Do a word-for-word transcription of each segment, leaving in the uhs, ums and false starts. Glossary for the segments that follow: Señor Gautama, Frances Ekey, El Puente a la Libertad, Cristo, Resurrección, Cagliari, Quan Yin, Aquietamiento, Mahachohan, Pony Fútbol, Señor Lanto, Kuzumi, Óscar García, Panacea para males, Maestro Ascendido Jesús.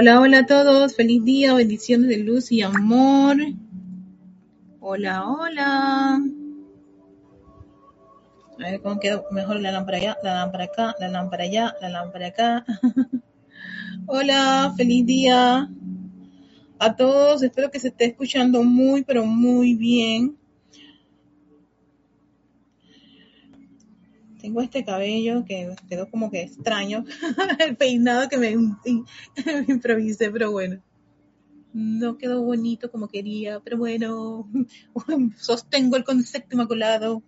Hola, hola a todos, feliz día, bendiciones de luz y amor. Hola, hola. A ver cómo quedó mejor la lámpara allá, la lámpara acá, la lámpara allá, la lámpara acá. Hola, feliz día a todos, espero que se esté escuchando muy, pero muy bien. Tengo este cabello que quedó como que extraño, el peinado que me, me improvisé, pero bueno, no quedó bonito como quería, pero bueno, sostengo el concepto inmaculado.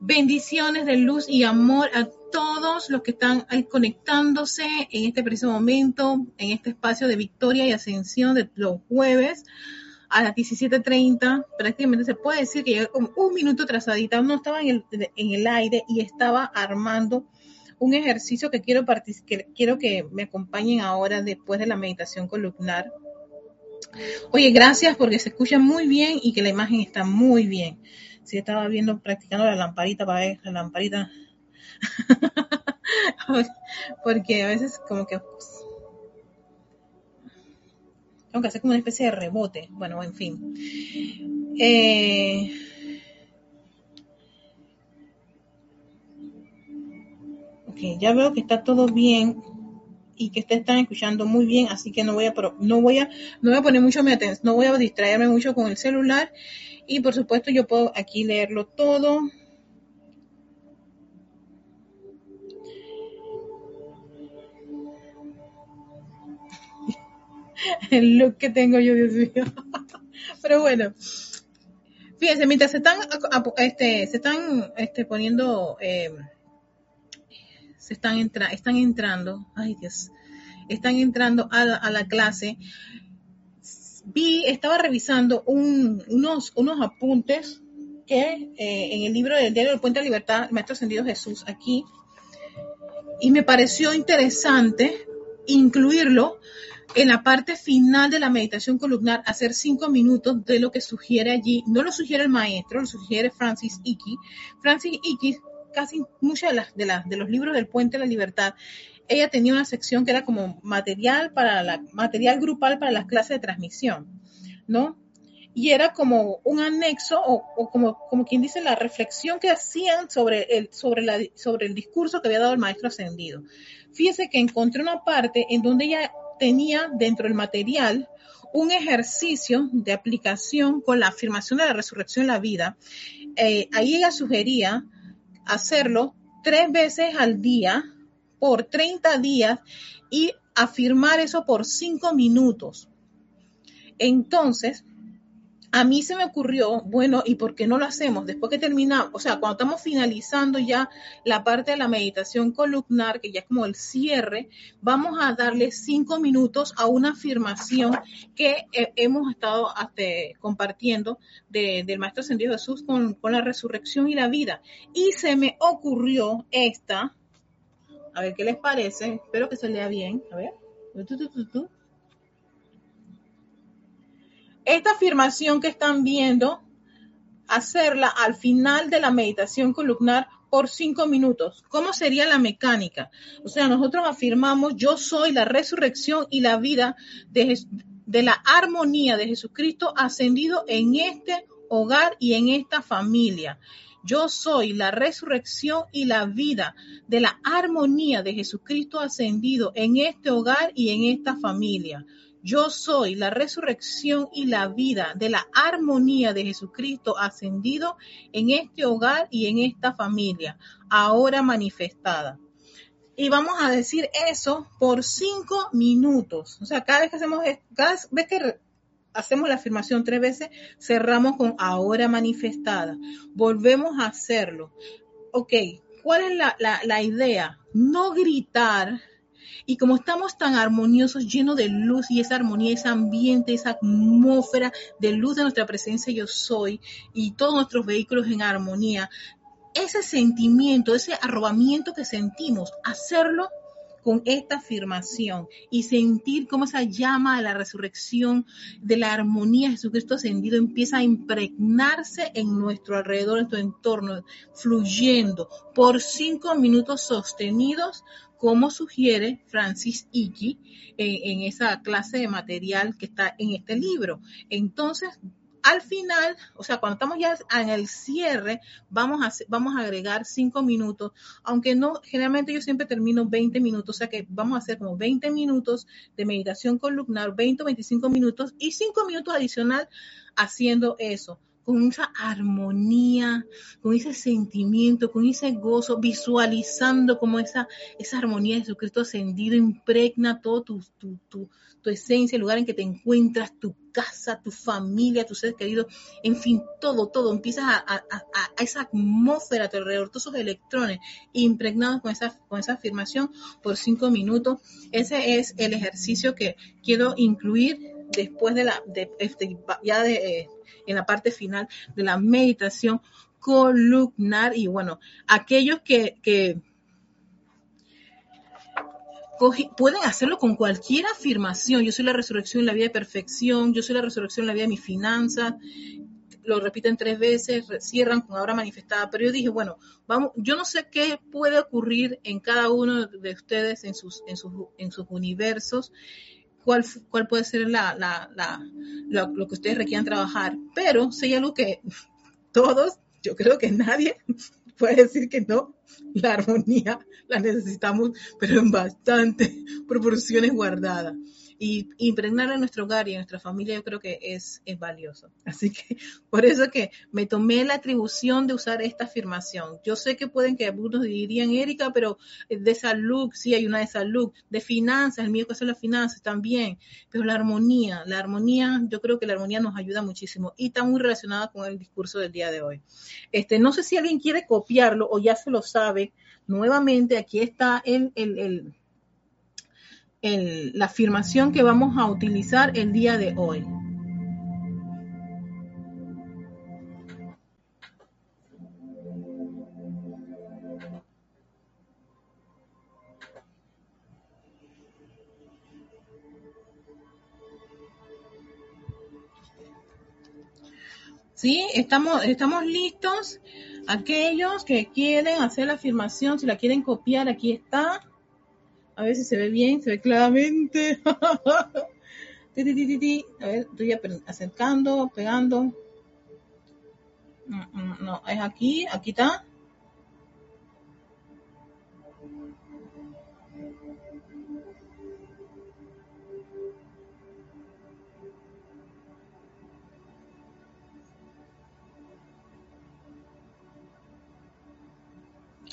Bendiciones de luz y amor a todos los que están conectándose en este preciso momento, en este espacio de victoria y ascensión de los jueves a las diecisiete treinta. Prácticamente se puede decir que llegué como un minuto atrasadita, no estaba en el, en el aire y estaba armando un ejercicio que quiero, partic- que quiero que me acompañen ahora después de la meditación columnar. Oye, gracias porque se escucha muy bien y que la imagen está muy bien. Sí, estaba viendo, practicando la lamparita para ver la lamparita. Porque a veces como que... Pues, tengo que hacer como una especie de rebote. Bueno, en fin. Eh, ok, ya veo que está todo bien y que ustedes están escuchando muy bien, así que no voy a no voy a, no voy a poner mucho mi atención, no voy a distraerme mucho con el celular. Y por supuesto yo puedo aquí leerlo todo. El look que tengo yo, Dios mío. Pero bueno, fíjense, mientras se están, este, se están este, poniendo, eh, se están, entra, están entrando, ay Dios, están entrando a la, a la clase. Vi, estaba revisando un, unos, unos apuntes que eh, en el libro del Diario del Puente a la Libertad, el Maestro Ascendido Jesús, aquí, y me pareció interesante incluirlo en la parte final de la meditación columnar, hacer cinco minutos de lo que sugiere allí. No lo sugiere el maestro, lo sugiere Frances Ekey. Frances Ekey, casi muchas de las, de las de los libros del Puente a la Libertad, ella tenía una sección que era como material para la material grupal para las clases de transmisión, ¿no? Y era como un anexo o, o como, como quien dice la reflexión que hacían sobre el, sobre, la, sobre el discurso que había dado el Maestro Ascendido. Fíjense que encontré una parte en donde ella tenía dentro del material un ejercicio de aplicación con la afirmación de la resurrección en la vida. Eh, ahí ella sugería hacerlo tres veces al día, por treinta días y afirmar eso por cinco minutos. Entonces, a mí se me ocurrió, bueno, ¿y por qué no lo hacemos? Después que terminamos, o sea, cuando estamos finalizando ya la parte de la meditación columnar, que ya es como el cierre, vamos a darle cinco minutos a una afirmación que eh, hemos estado este, compartiendo de, del Maestro Ascendido Jesús con, con la resurrección y la vida. Y se me ocurrió esta. A ver qué les parece. Espero que se lea bien. A ver. Esta afirmación que están viendo, hacerla al final de la meditación columnar por cinco minutos. ¿Cómo sería la mecánica? O sea, nosotros afirmamos: yo soy la resurrección y la vida de, Je- de la armonía de Jesucristo ascendido en este hogar y en esta familia. Yo soy la resurrección y la vida de la armonía de Jesucristo ascendido en este hogar y en esta familia. Yo soy la resurrección y la vida de la armonía de Jesucristo ascendido en este hogar y en esta familia, ahora manifestada. Y vamos a decir eso por cinco minutos. O sea, cada vez que hacemos, cada vez que hacemos la afirmación tres veces, cerramos con ahora manifestada. Volvemos a hacerlo. Ok, ¿cuál es la, la, la idea? No gritar. Y como estamos tan armoniosos, llenos de luz y esa armonía, ese ambiente, esa atmósfera de luz de nuestra presencia yo soy y todos nuestros vehículos en armonía, ese sentimiento, ese arrobamiento que sentimos, hacerlo con esta afirmación y sentir cómo esa llama de la resurrección, de la armonía de Jesucristo ascendido empieza a impregnarse en nuestro alrededor, en nuestro entorno, fluyendo por cinco minutos sostenidos como sugiere Frances Ekey en, en esa clase de material que está en este libro. Entonces, al final, o sea, cuando estamos ya en el cierre, vamos a, vamos a agregar cinco minutos, aunque no, generalmente yo siempre termino veinte minutos, o sea que vamos a hacer como veinte minutos de meditación columnar, veinte o veinticinco minutos y cinco minutos adicional haciendo eso, con esa armonía, con ese sentimiento, con ese gozo, visualizando como esa, esa armonía de Jesucristo ascendido impregna todo tu, tu, tu, tu esencia, el lugar en que te encuentras, tu casa, tu familia, tus seres queridos, en fin, todo, todo, empiezas a, a, a esa atmósfera a tu alrededor, todos esos electrones impregnados con esa, con esa afirmación por cinco minutos. Ese es el ejercicio que quiero incluir después de la, de, de, ya de, eh, en la parte final de la meditación columnar. Y bueno, aquellos que, que coge, pueden hacerlo con cualquier afirmación. Yo soy la resurrección en la vida de perfección, yo soy la resurrección en la vida de mis finanzas, lo repiten tres veces, cierran con ahora manifestada. Pero yo dije, bueno, vamos, yo no sé qué puede ocurrir en cada uno de ustedes, en sus, en sus, en sus universos, Cuál, cuál puede ser la, la, la, la, lo que ustedes requieran trabajar, pero si hay algo que todos, yo creo que nadie puede decir que no, la armonía la necesitamos, pero en bastantes proporciones guardadas. Y impregnarla en nuestro hogar y en nuestra familia yo creo que es, es valioso. Así que por eso que me tomé la atribución de usar esta afirmación. Yo sé que pueden que algunos dirían, Erika, pero de salud, sí hay una de salud, de finanzas, el mío que hace las finanzas también, pero la armonía, la armonía, yo creo que la armonía nos ayuda muchísimo y está muy relacionada con el discurso del día de hoy. Este, no sé si alguien quiere copiarlo o ya se lo sabe. Nuevamente aquí está el... el, el El, la afirmación que vamos a utilizar el día de hoy. Sí, estamos, estamos listos. Aquellos que quieren hacer la afirmación, si la quieren copiar, aquí está. A ver si se ve bien, se ve claramente. A ver, estoy acercando, pegando. No, no, no, es aquí, aquí está.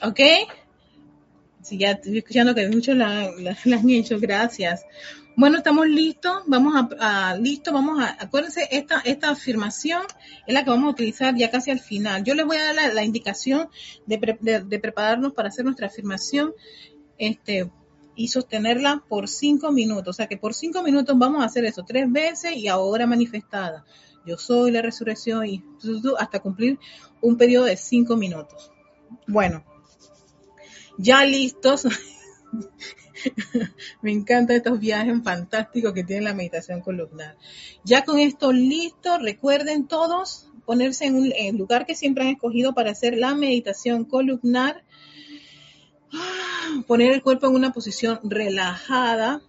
Ok. Sí, ya estoy escuchando que muchos la, la, la han hecho, gracias. Bueno, estamos listos, vamos a, a listo, vamos a, acuérdense, esta, esta afirmación es la que vamos a utilizar ya casi al final. Yo les voy a dar la, la indicación de, pre, de, de prepararnos para hacer nuestra afirmación, este, y sostenerla por cinco minutos. O sea que por cinco minutos vamos a hacer eso tres veces y ahora manifestada. Yo soy la resurrección y hasta cumplir un periodo de cinco minutos. Bueno. Ya listos. Me encantan estos viajes fantásticos que tiene la meditación columnar. Ya con esto listo, recuerden todos ponerse en un, en el lugar que siempre han escogido para hacer la meditación columnar. Poner el cuerpo en una posición relajada.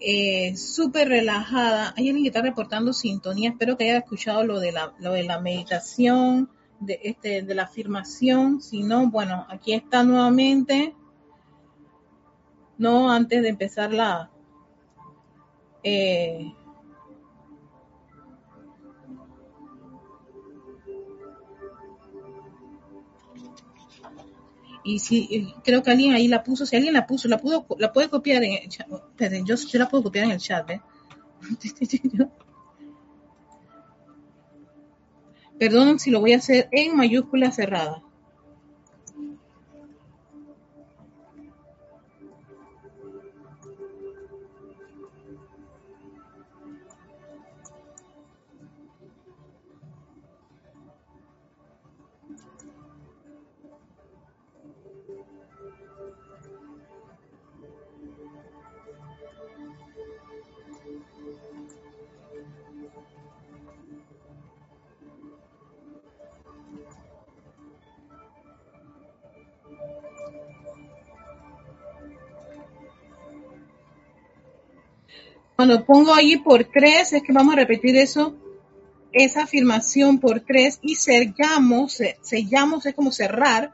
Eh, súper relajada. Hay alguien que está reportando sintonía. Espero que haya escuchado lo de la, lo de la meditación. De, este, de la afirmación, si no, bueno, aquí está nuevamente. No, antes de empezar la eh, y si creo que alguien ahí la puso, si alguien la puso, la pudo, la puede copiar en el chat. Esperen, yo, yo la puedo copiar en el chat, ¿eh? Perdón si lo voy a hacer en mayúscula cerrada. Cuando pongo allí por tres, es que vamos a repetir eso, esa afirmación por tres, y sellamos, sellamos es como cerrar,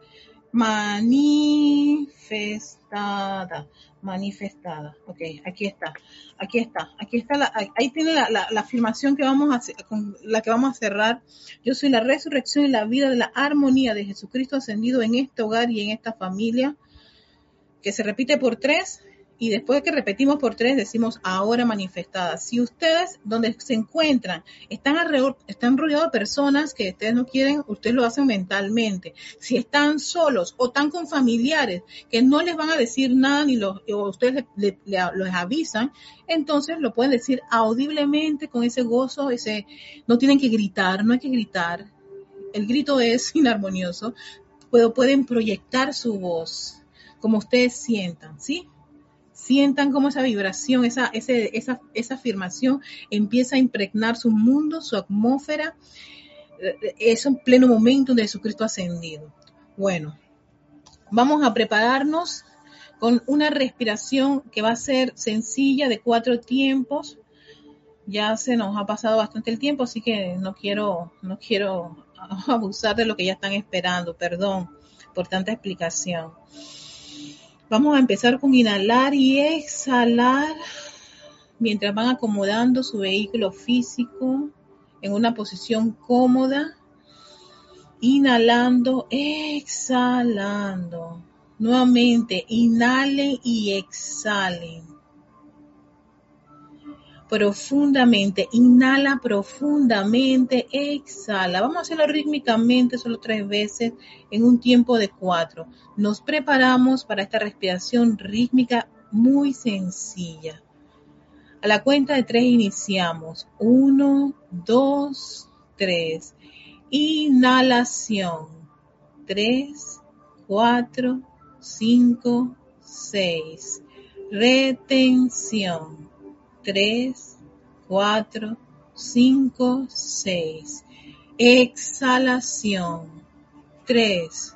manifestada, manifestada. Ok, aquí está, aquí está, aquí está, la, ahí tiene la, la, la afirmación que vamos a, con la que vamos a cerrar. Yo soy la resurrección y la vida de la armonía de Jesucristo ascendido en este hogar y en esta familia, que se repite por tres. Y después que repetimos por tres, decimos ahora manifestada. Si ustedes, donde se encuentran, están alrededor, están rodeados de personas que ustedes no quieren, ustedes lo hacen mentalmente. Si están solos o están con familiares que no les van a decir nada, ni los, o ustedes les, les, les avisan, entonces lo pueden decir audiblemente con ese gozo, ese, no tienen que gritar, no hay que gritar. El grito es inarmonioso, pero pueden proyectar su voz como ustedes sientan, ¿sí? Sientan cómo esa vibración, esa, ese, esa, esa afirmación empieza a impregnar su mundo, su atmósfera. Es un pleno momento de Jesucristo ascendido. Bueno, vamos a prepararnos con una respiración que va a ser sencilla, de cuatro tiempos. Ya se nos ha pasado bastante el tiempo, así que no quiero, no quiero abusar de lo que ya están esperando. Perdón por tanta explicación. Vamos a empezar con inhalar y exhalar mientras van acomodando su vehículo físico en una posición cómoda. Inhalando, exhalando. Nuevamente, inhalen y exhalen. Profundamente, inhala profundamente, exhala. Vamos a hacerlo rítmicamente, solo tres veces, en un tiempo de cuatro. Nos preparamos para esta respiración rítmica muy sencilla. A la cuenta de tres iniciamos. Uno, dos, tres. Inhalación. Tres, cuatro, cinco, seis. Retención. Tres, cuatro, cinco, seis. Exhalación. Tres,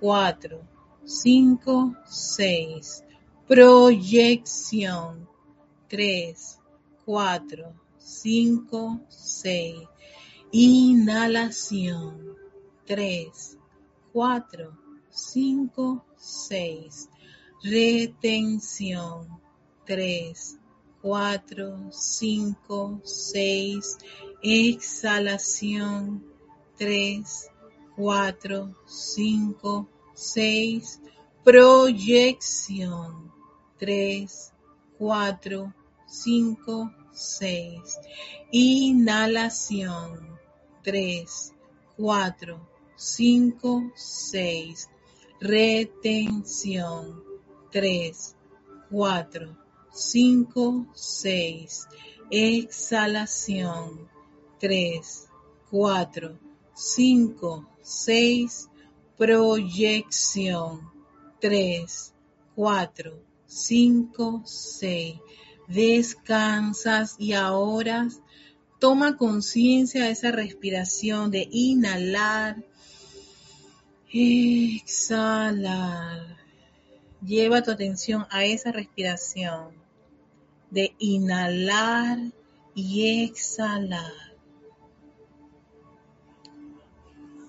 cuatro, cinco, seis. Proyección. Tres, cuatro, cinco, seis. Inhalación. Tres, cuatro, cinco, seis. Retención. Tres, cuatro, cinco, seis. Exhalación. Tres, cuatro, cinco, seis. Proyección. Tres, cuatro, cinco, seis. Inhalación. Tres, cuatro, cinco, seis. Retención. Tres, cuatro, cinco, seis. Exhalación. Tres, cuatro, cinco, seis. Proyección. Tres, cuatro, cinco, seis. Descansas y ahora toma conciencia de esa respiración de inhalar, exhalar. Lleva tu atención a esa respiración de inhalar y exhalar.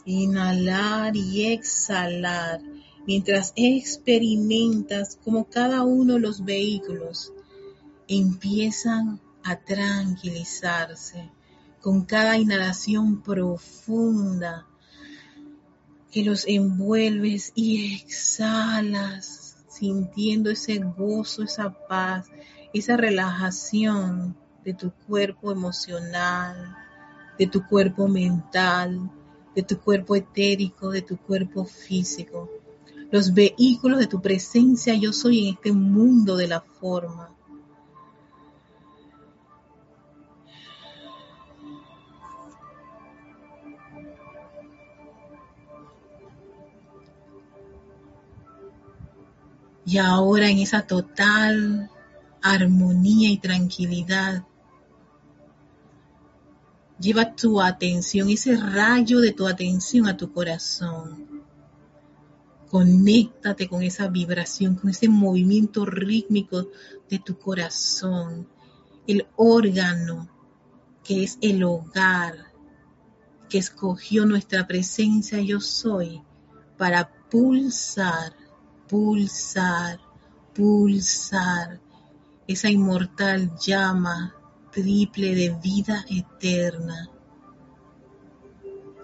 Inhalar y exhalar. Mientras experimentas como cada uno de los vehículos empiezan a tranquilizarse con cada inhalación profunda que los envuelves y exhalas, sintiendo ese gozo, esa paz, esa relajación de tu cuerpo emocional, de tu cuerpo mental, de tu cuerpo etérico, de tu cuerpo físico. Los vehículos de tu presencia yo soy en este mundo de la forma. Y ahora en esa total armonía y tranquilidad, lleva tu atención, ese rayo de tu atención a tu corazón. Conéctate con esa vibración, con ese movimiento rítmico de tu corazón el órgano que es el hogar, que escogió nuestra presencia yo soy para pulsar, pulsar, pulsar esa inmortal llama triple de vida eterna.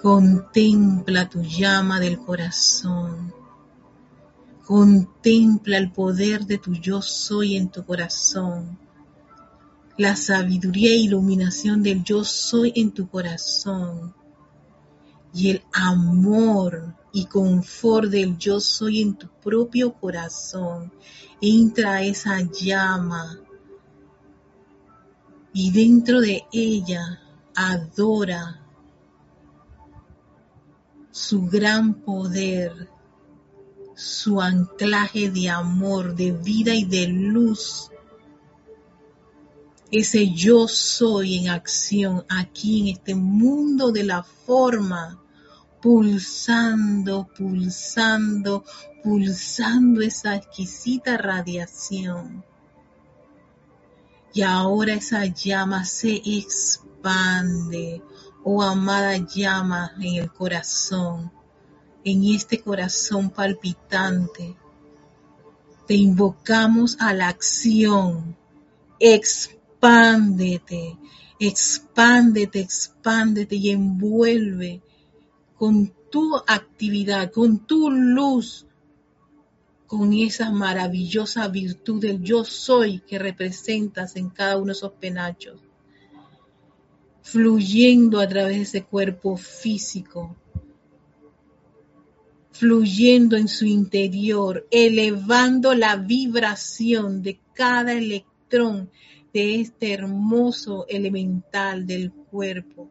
Contempla tu llama del corazón. Contempla el poder de tu yo soy en tu corazón. La sabiduría e iluminación del yo soy en tu corazón. Y el amor y confort del yo soy en tu propio corazón. Entra esa llama y dentro de ella adora su gran poder, su anclaje de amor, de vida y de luz. Ese yo soy en acción aquí en este mundo de la forma, pulsando, pulsando, pulsando esa exquisita radiación. Y ahora esa llama se expande. Oh amada llama en el corazón, en este corazón palpitante, te invocamos a la acción. Expándete, expándete, expándete y envuelve con tu actividad, con tu luz, con esa maravillosa virtud del yo soy que representas en cada uno de esos penachos, fluyendo a través de ese cuerpo físico, fluyendo en su interior, elevando la vibración de cada electrón de este hermoso elemental del cuerpo.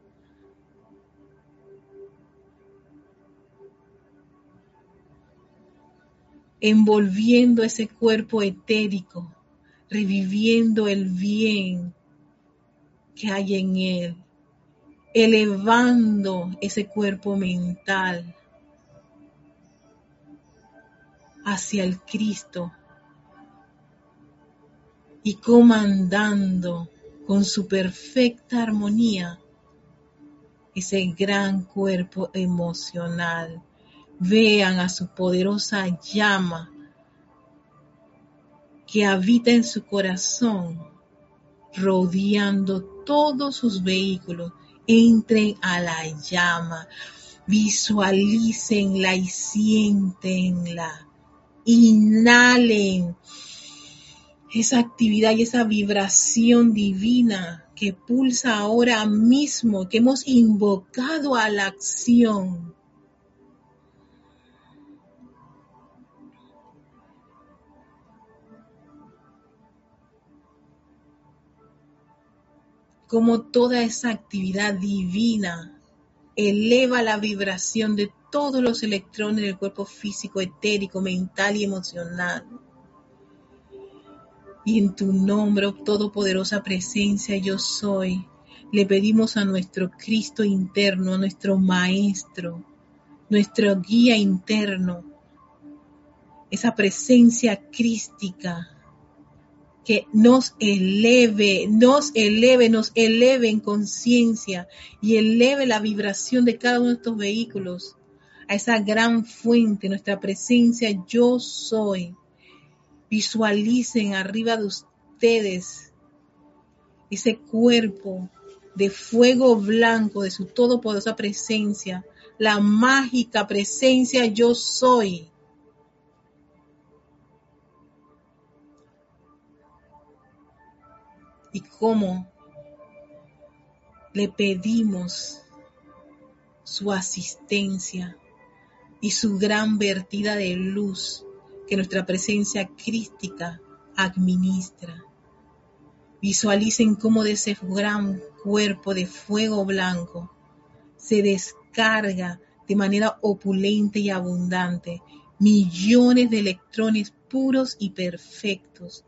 Envolviendo ese cuerpo etérico, reviviendo el bien que hay en él, elevando ese cuerpo mental hacia el Cristo y comandando con su perfecta armonía ese gran cuerpo emocional. Vean a su poderosa llama que habita en su corazón, rodeando todos sus vehículos. Entren a la llama, visualícenla y siéntenla, inhalen esa actividad y esa vibración divina que pulsa ahora mismo, que hemos invocado a la acción. Como toda esa actividad divina eleva la vibración de todos los electrones del cuerpo físico, etérico, mental y emocional. Y en tu nombre, oh todopoderosa presencia, yo soy, le pedimos a nuestro Cristo interno, a nuestro Maestro, nuestro guía interno, esa presencia crística, que nos eleve, nos eleve, nos eleve en conciencia y eleve la vibración de cada uno de estos vehículos a esa gran fuente, nuestra presencia yo soy. Visualicen arriba de ustedes ese cuerpo de fuego blanco de su todopoderosa presencia, la mágica presencia yo soy. Y cómo le pedimos su asistencia y su gran vertida de luz que nuestra presencia crística administra. Visualicen cómo de ese gran cuerpo de fuego blanco se descarga de manera opulenta y abundante millones de electrones puros y perfectos.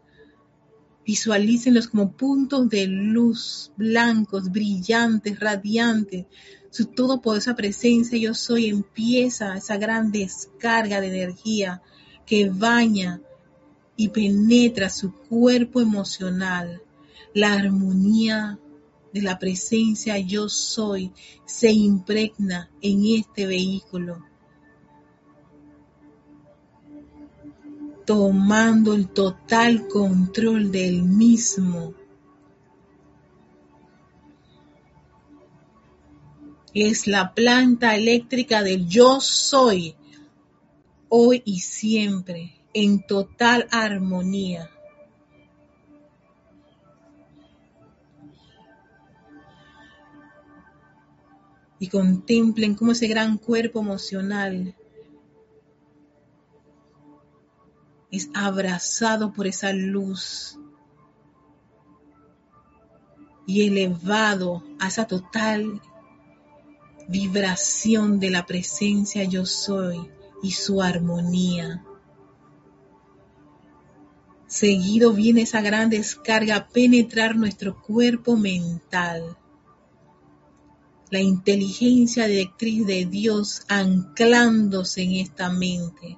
Visualícenlos como puntos de luz blancos, brillantes, radiantes. Su todopoderosa presencia yo soy empieza esa gran descarga de energía que baña y penetra su cuerpo emocional, la armonía de la presencia yo soy se impregna en este vehículo, tomando el total control del mismo. Es la planta eléctrica del yo soy, hoy y siempre, en total armonía. Y contemplen cómo ese gran cuerpo emocional es abrazado por esa luz y elevado a esa total vibración de la presencia yo soy y su armonía. Seguido viene esa gran descarga a penetrar nuestro cuerpo mental. La inteligencia directriz de Dios anclándose en esta mente,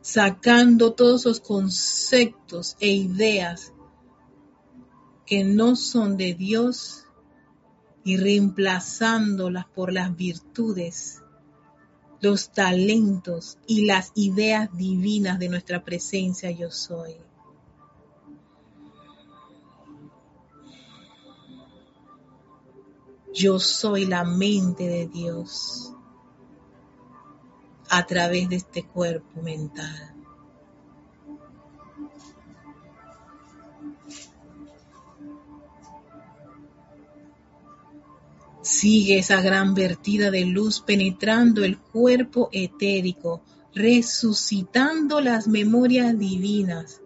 sacando todos esos conceptos e ideas que no son de Dios y reemplazándolas por las virtudes, los talentos y las ideas divinas de nuestra presencia yo soy. Yo soy la mente de Dios a través de este cuerpo mental. Sigue esa gran vertida de luz penetrando el cuerpo etérico, resucitando las memorias divinas,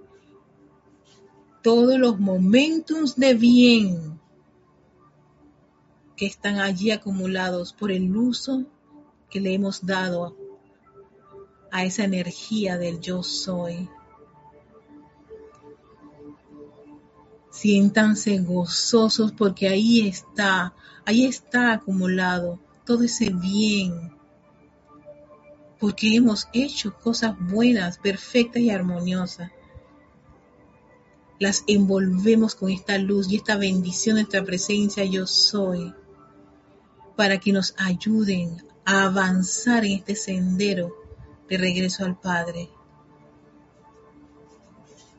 todos los momentos de bien que están allí acumulados por el uso que le hemos dado a esa energía del yo soy. Siéntanse gozosos porque ahí está, ahí está acumulado todo ese bien, porque hemos hecho cosas buenas, perfectas y armoniosas. Las envolvemos con esta luz y esta bendición de nuestra presencia yo soy, para que nos ayuden a avanzar en este sendero de regreso al Padre.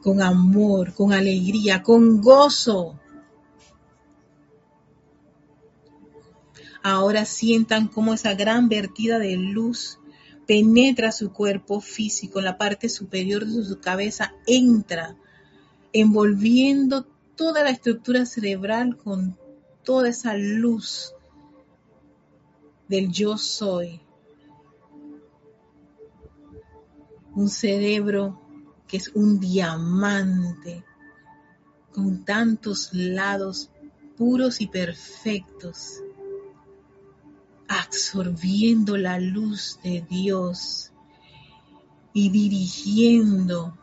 Con amor, con alegría, con gozo. Ahora sientan cómo esa gran vertida de luz penetra su cuerpo físico, en la parte superior de su cabeza, entra, envolviendo toda la estructura cerebral con toda esa luz del yo soy. Un cerebro que es un diamante con tantos lados puros y perfectos, absorbiendo la luz de Dios y dirigiendo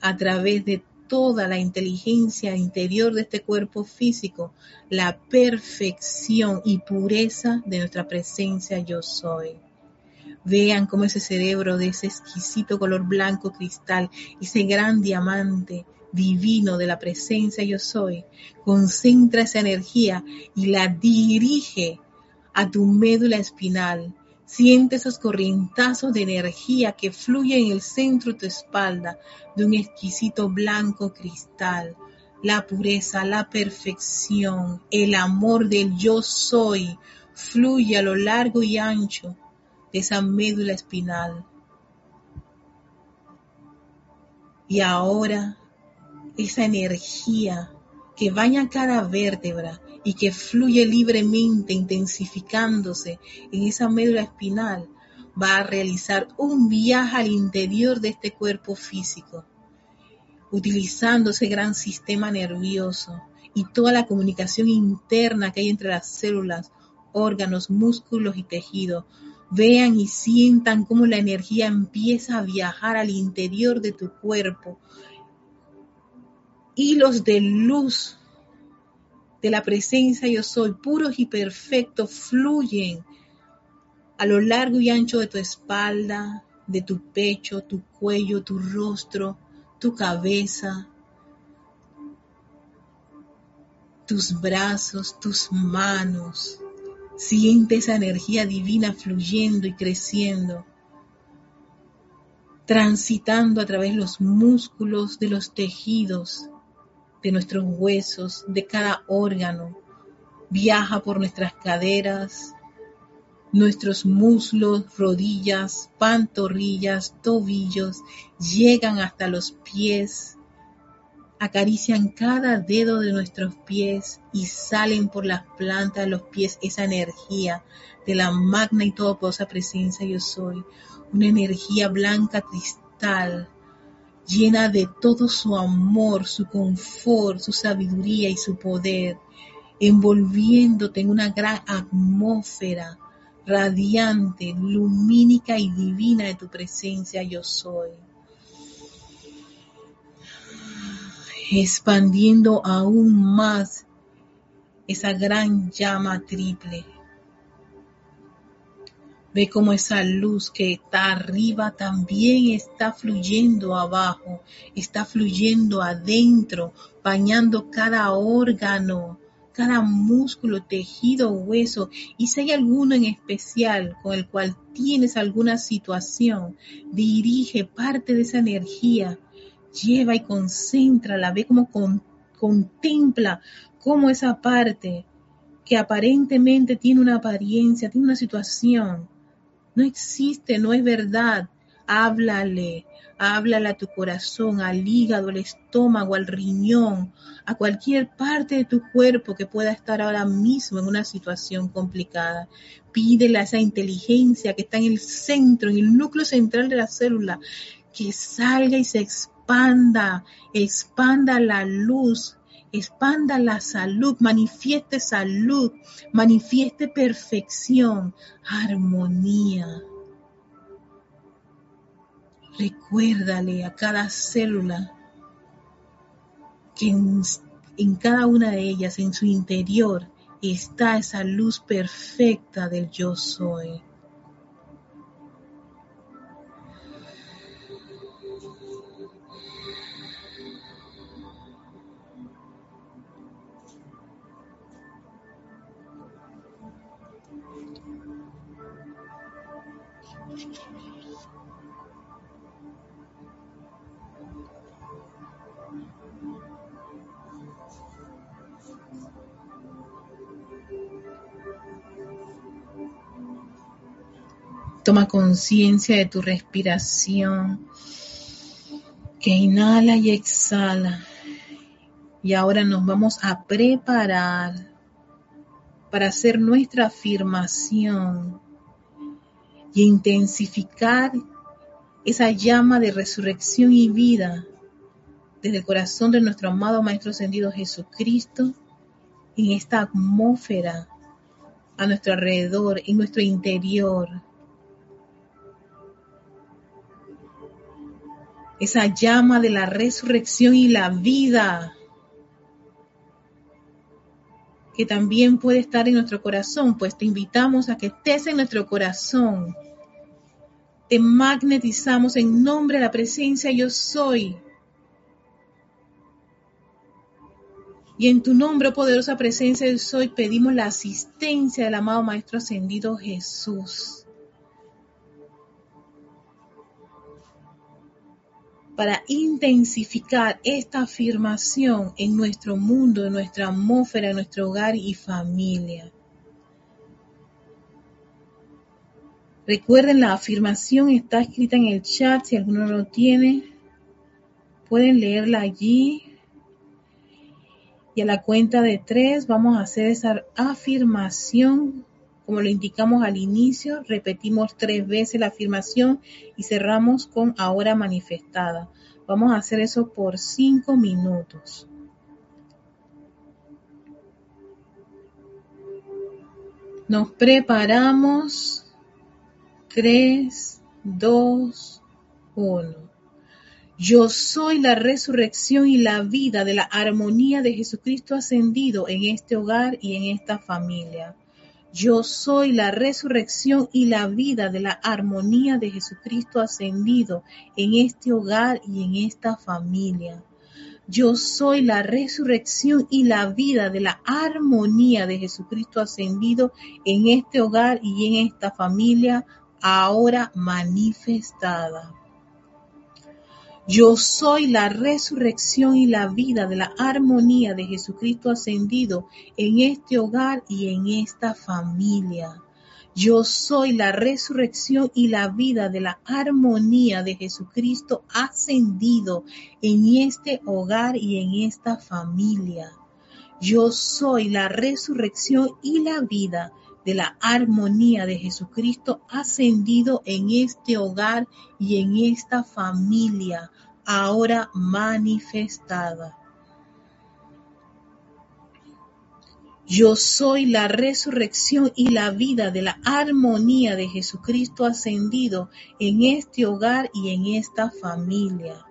a través de toda la inteligencia interior de este cuerpo físico, la perfección y pureza de nuestra presencia yo soy. Vean cómo ese cerebro de ese exquisito color blanco cristal, ese gran diamante divino de la presencia yo soy, concentra esa energía y la dirige a tu médula espinal. Siente esos corrientazos de energía que fluyen en el centro de tu espalda de un exquisito blanco cristal. La pureza, la perfección, el amor del yo soy fluye a lo largo y ancho de esa médula espinal. Y ahora esa energía que baña cada vértebra y que fluye libremente intensificándose en esa médula espinal, va a realizar un viaje al interior de este cuerpo físico, utilizando ese gran sistema nervioso y toda la comunicación interna que hay entre las células, órganos, músculos y tejidos. Vean y sientan cómo la energía empieza a viajar al interior de tu cuerpo. Hilos de luz de la presencia yo soy, puros y perfectos, fluyen a lo largo y ancho de tu espalda, de tu pecho, tu cuello, tu rostro, tu cabeza, tus brazos, tus manos. Siente esa energía divina fluyendo y creciendo, transitando a través de los músculos, de los tejidos, de nuestros huesos, de cada órgano. Viaja por nuestras caderas, nuestros muslos, rodillas, pantorrillas, tobillos, llegan hasta los pies, acarician cada dedo de nuestros pies y salen por las plantas de los pies esa energía de la magna y todopoderosa presencia yo soy, una energía blanca cristal, llena de todo su amor, su confort, su sabiduría y su poder, envolviéndote en una gran atmósfera radiante, lumínica y divina de tu presencia yo soy, expandiendo aún más esa gran llama triple. Ve cómo esa luz que está arriba también está fluyendo abajo, está fluyendo adentro, bañando cada órgano, cada músculo, tejido, hueso. Y si hay alguno en especial con el cual tienes alguna situación, dirige parte de esa energía. Lleva y concéntrala, ve cómo con, contempla cómo esa parte que aparentemente tiene una apariencia, tiene una situación, no existe, no es verdad. Háblale, háblale a tu corazón, al hígado, al estómago, al riñón, a cualquier parte de tu cuerpo que pueda estar ahora mismo en una situación complicada. Pídele a esa inteligencia que está en el centro, en el núcleo central de la célula, que salga y se exprese. Expanda, expanda la luz, expanda la salud, manifieste salud, manifieste perfección, armonía. Recuérdale a cada célula que en, en cada una de ellas, en su interior, está esa luz perfecta del yo soy. Toma conciencia de tu respiración, que inhala y exhala. Y ahora nos vamos a preparar para hacer nuestra afirmación y intensificar esa llama de resurrección y vida desde el corazón de nuestro amado Maestro Ascendido Jesucristo en esta atmósfera a nuestro alrededor, en nuestro interior. Esa llama de la resurrección y la vida que también puede estar en nuestro corazón, pues te invitamos a que estés en nuestro corazón. Te magnetizamos en nombre de la presencia yo soy. Y en tu nombre, poderosa presencia yo soy, pedimos la asistencia del amado Maestro Ascendido Jesús, para intensificar esta afirmación en nuestro mundo, en nuestra atmósfera, en nuestro hogar y familia. Recuerden, la afirmación está escrita en el chat, si alguno no lo tiene, pueden leerla allí. Y a la cuenta de tres vamos a hacer esa afirmación. Como lo indicamos al inicio, repetimos tres veces la afirmación y cerramos con ahora manifestada. Vamos a hacer eso por cinco minutos. Nos preparamos. Tres, dos, uno. Yo soy la resurrección y la vida de la armonía de Jesucristo ascendido en este hogar y en esta familia. Yo soy la resurrección y la vida de la armonía de Jesucristo ascendido en este hogar y en esta familia. Yo soy la resurrección y la vida de la armonía de Jesucristo ascendido en este hogar y en esta familia ahora manifestada. Yo soy la resurrección y la vida de la armonía de Jesucristo ascendido en este hogar y en esta familia. Yo soy la resurrección y la vida de la armonía de Jesucristo ascendido en este hogar y en esta familia. Yo soy la resurrección y la vida de la armonía de Jesucristo ascendido en este hogar y en esta familia, ahora manifestada. Yo soy la resurrección y la vida de la armonía de Jesucristo ascendido en este hogar y en esta familia.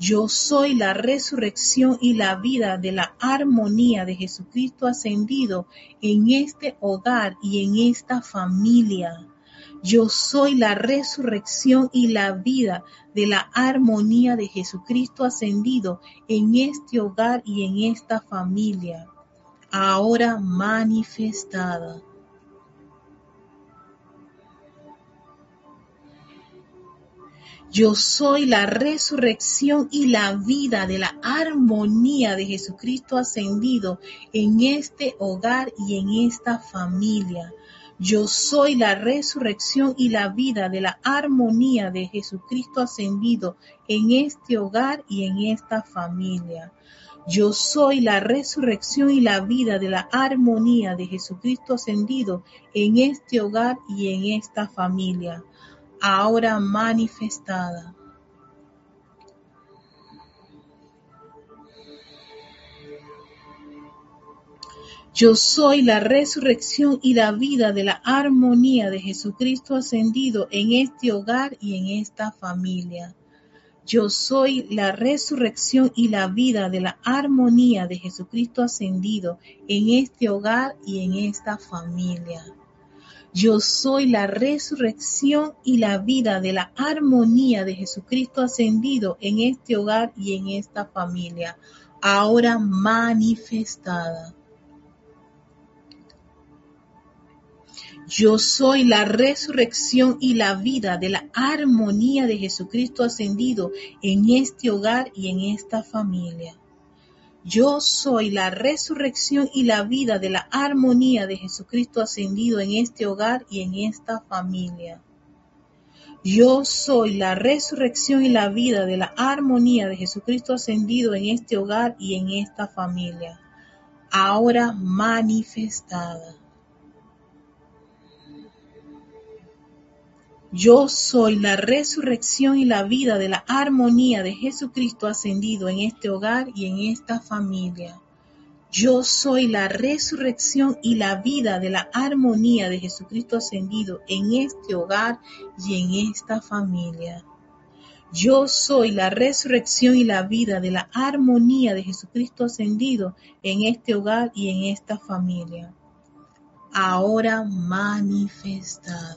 Yo soy la resurrección y la vida de la armonía de Jesucristo ascendido en este hogar y en esta familia. Yo soy la resurrección y la vida de la armonía de Jesucristo ascendido en este hogar y en esta familia, ahora manifestada. Yo soy la resurrección y la vida de la armonía de Jesucristo ascendido en este hogar y en esta familia. Yo soy la resurrección y la vida de la armonía de Jesucristo ascendido en este hogar y en esta familia. Yo soy la resurrección y la vida de la armonía de Jesucristo ascendido en este hogar y en esta familia, ahora manifestada. Yo soy la resurrección y la vida de la armonía de Jesucristo ascendido en este hogar y en esta familia. Yo soy la resurrección y la vida de la armonía de Jesucristo ascendido en este hogar y en esta familia. Yo soy la resurrección y la vida de la armonía de Jesucristo ascendido en este hogar y en esta familia, ahora manifestada. Yo soy la resurrección y la vida de la armonía de Jesucristo ascendido en este hogar y en esta familia. Yo soy la resurrección y la vida de la armonía de Jesucristo ascendido en este hogar y en esta familia. Yo soy la resurrección y la vida de la armonía de Jesucristo ascendido en este hogar y en esta familia, ahora manifestada. Yo soy la resurrección y la vida de la armonía de Jesucristo ascendido en este hogar y en esta familia. Yo soy la resurrección y la vida de la armonía de Jesucristo ascendido en este hogar y en esta familia. Yo soy la resurrección y la vida de la armonía de Jesucristo ascendido en este hogar y en esta familia, ahora manifestada.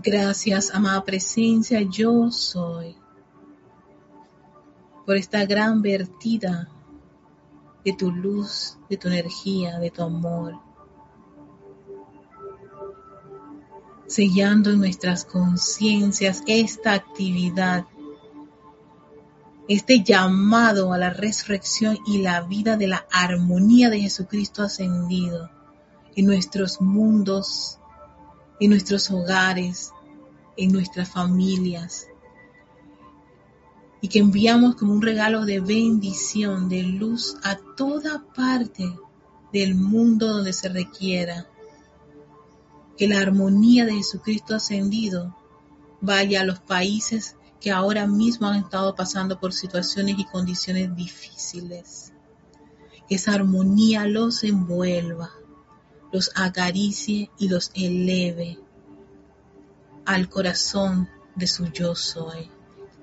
Gracias, amada presencia, yo soy, por esta gran vertida de tu luz, de tu energía, de tu amor, sellando en nuestras conciencias esta actividad, este llamado a la resurrección y la vida de la armonía de Jesucristo ascendido en nuestros mundos, en nuestros hogares, en nuestras familias, y que enviamos como un regalo de bendición, de luz a toda parte del mundo donde se requiera. Que la armonía de Jesucristo ascendido vaya a los países que ahora mismo han estado pasando por situaciones y condiciones difíciles. Que esa armonía los envuelva, los acaricie y los eleve al corazón de su yo soy.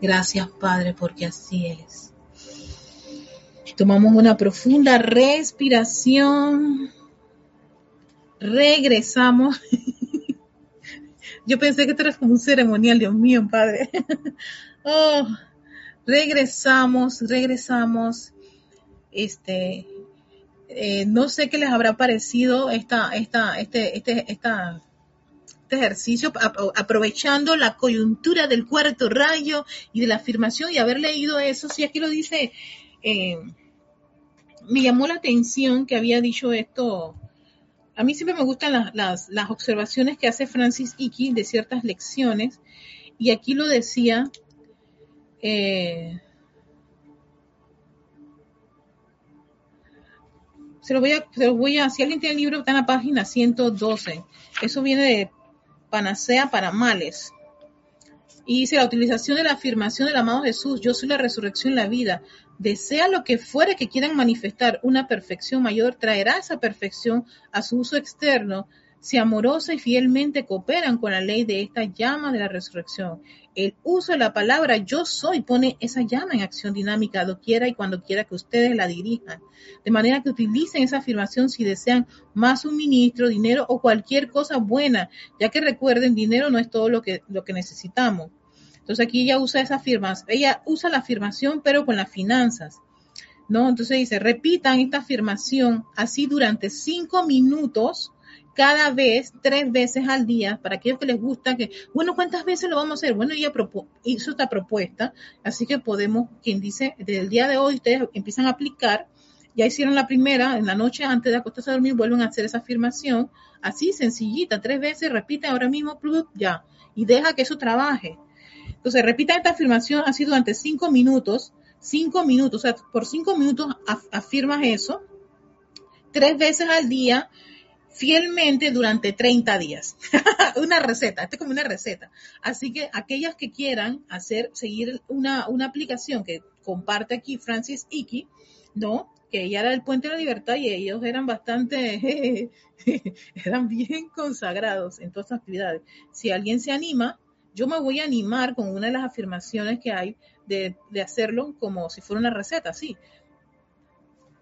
Gracias, Padre, porque así es. Tomamos una profunda respiración. Regresamos. Yo pensé que esto era como un ceremonial, Dios mío, Padre. Oh, regresamos, regresamos. Este, eh, no sé qué les habrá parecido esta, esta, este, este, esta. Este ejercicio, aprovechando la coyuntura del cuarto rayo y de la afirmación y haber leído eso. Si aquí lo dice, eh, me llamó la atención que había dicho esto. A mí siempre me gustan las, las, las observaciones que hace Frances Ekey de ciertas lecciones, y aquí lo decía, eh, se los voy a, se los voy a, si alguien tiene el libro, está en la página ciento doce, eso viene de Panacea para males. Y dice, la utilización de la afirmación del amado Jesús, yo soy la resurrección y la vida. Desea lo que fuere que quieran manifestar, una perfección mayor, traerá esa perfección a su uso externo, si amorosa y fielmente cooperan con la ley de esta llama de la resurrección. El uso de la palabra yo soy pone esa llama en acción dinámica doquiera y cuando quiera que ustedes la dirijan. De manera que utilicen esa afirmación si desean más suministro, dinero o cualquier cosa buena, ya que recuerden, dinero no es todo lo que, lo que necesitamos. Entonces aquí ella usa esa afirmación, ella usa la afirmación pero con las finanzas, ¿no? Entonces dice, repitan esta afirmación así durante cinco minutos cada vez, tres veces al día, para aquellos que les gusta, que, bueno, ¿cuántas veces lo vamos a hacer? Bueno, ella propo, hizo esta propuesta, así que podemos, quien dice, desde el día de hoy ustedes empiezan a aplicar, ya hicieron la primera, en la noche antes de acostarse a dormir, vuelven a hacer esa afirmación, así sencillita, tres veces, repiten ahora mismo, ya, y deja que eso trabaje. Entonces, repitan esta afirmación así durante cinco minutos, cinco minutos, o sea, por cinco minutos afirmas eso, tres veces al día, fielmente durante treinta días. Una receta, esto es como una receta. Así que aquellas que quieran hacer, seguir una, una aplicación que comparte aquí Frances Ekey, ¿no? Que ella era del Puente a la Libertad y ellos eran bastante, jeje, jeje, eran bien consagrados en todas estas actividades. Si alguien se anima, yo me voy a animar con una de las afirmaciones que hay de, de hacerlo como si fuera una receta, sí.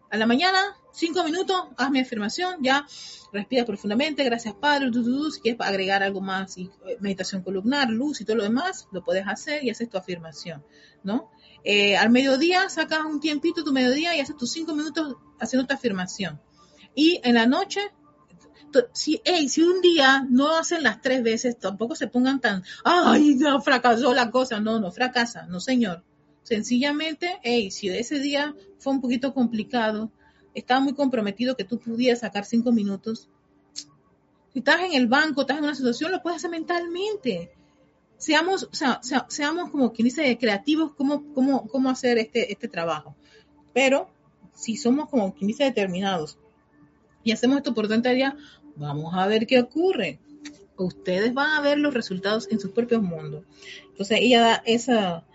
A la mañana, cinco minutos, haz mi afirmación, ya, respira profundamente, gracias Padre, tu, tu, tu. Si quieres agregar algo más, y meditación columnar, luz y todo lo demás, lo puedes hacer y haces tu afirmación, ¿no? Eh, al mediodía, sacas un tiempito tu mediodía y haces tus cinco minutos haciendo tu afirmación. Y en la noche, si, hey, si un día no hacen las tres veces, tampoco se pongan tan, ay, no, fracasó la cosa, no, no, fracasa, no señor. Sencillamente, hey, si ese día fue un poquito complicado, estaba muy comprometido que tú pudieras sacar cinco minutos. Si estás en el banco, estás en una situación, lo puedes hacer mentalmente. Seamos, o sea, sea, seamos como quien dice, creativos, cómo, cómo, cómo hacer este, este trabajo. Pero si somos como quien dice determinados y hacemos esto por tantas días, vamos a ver qué ocurre. Ustedes van a ver los resultados en sus propios mundos. Entonces ella da esa...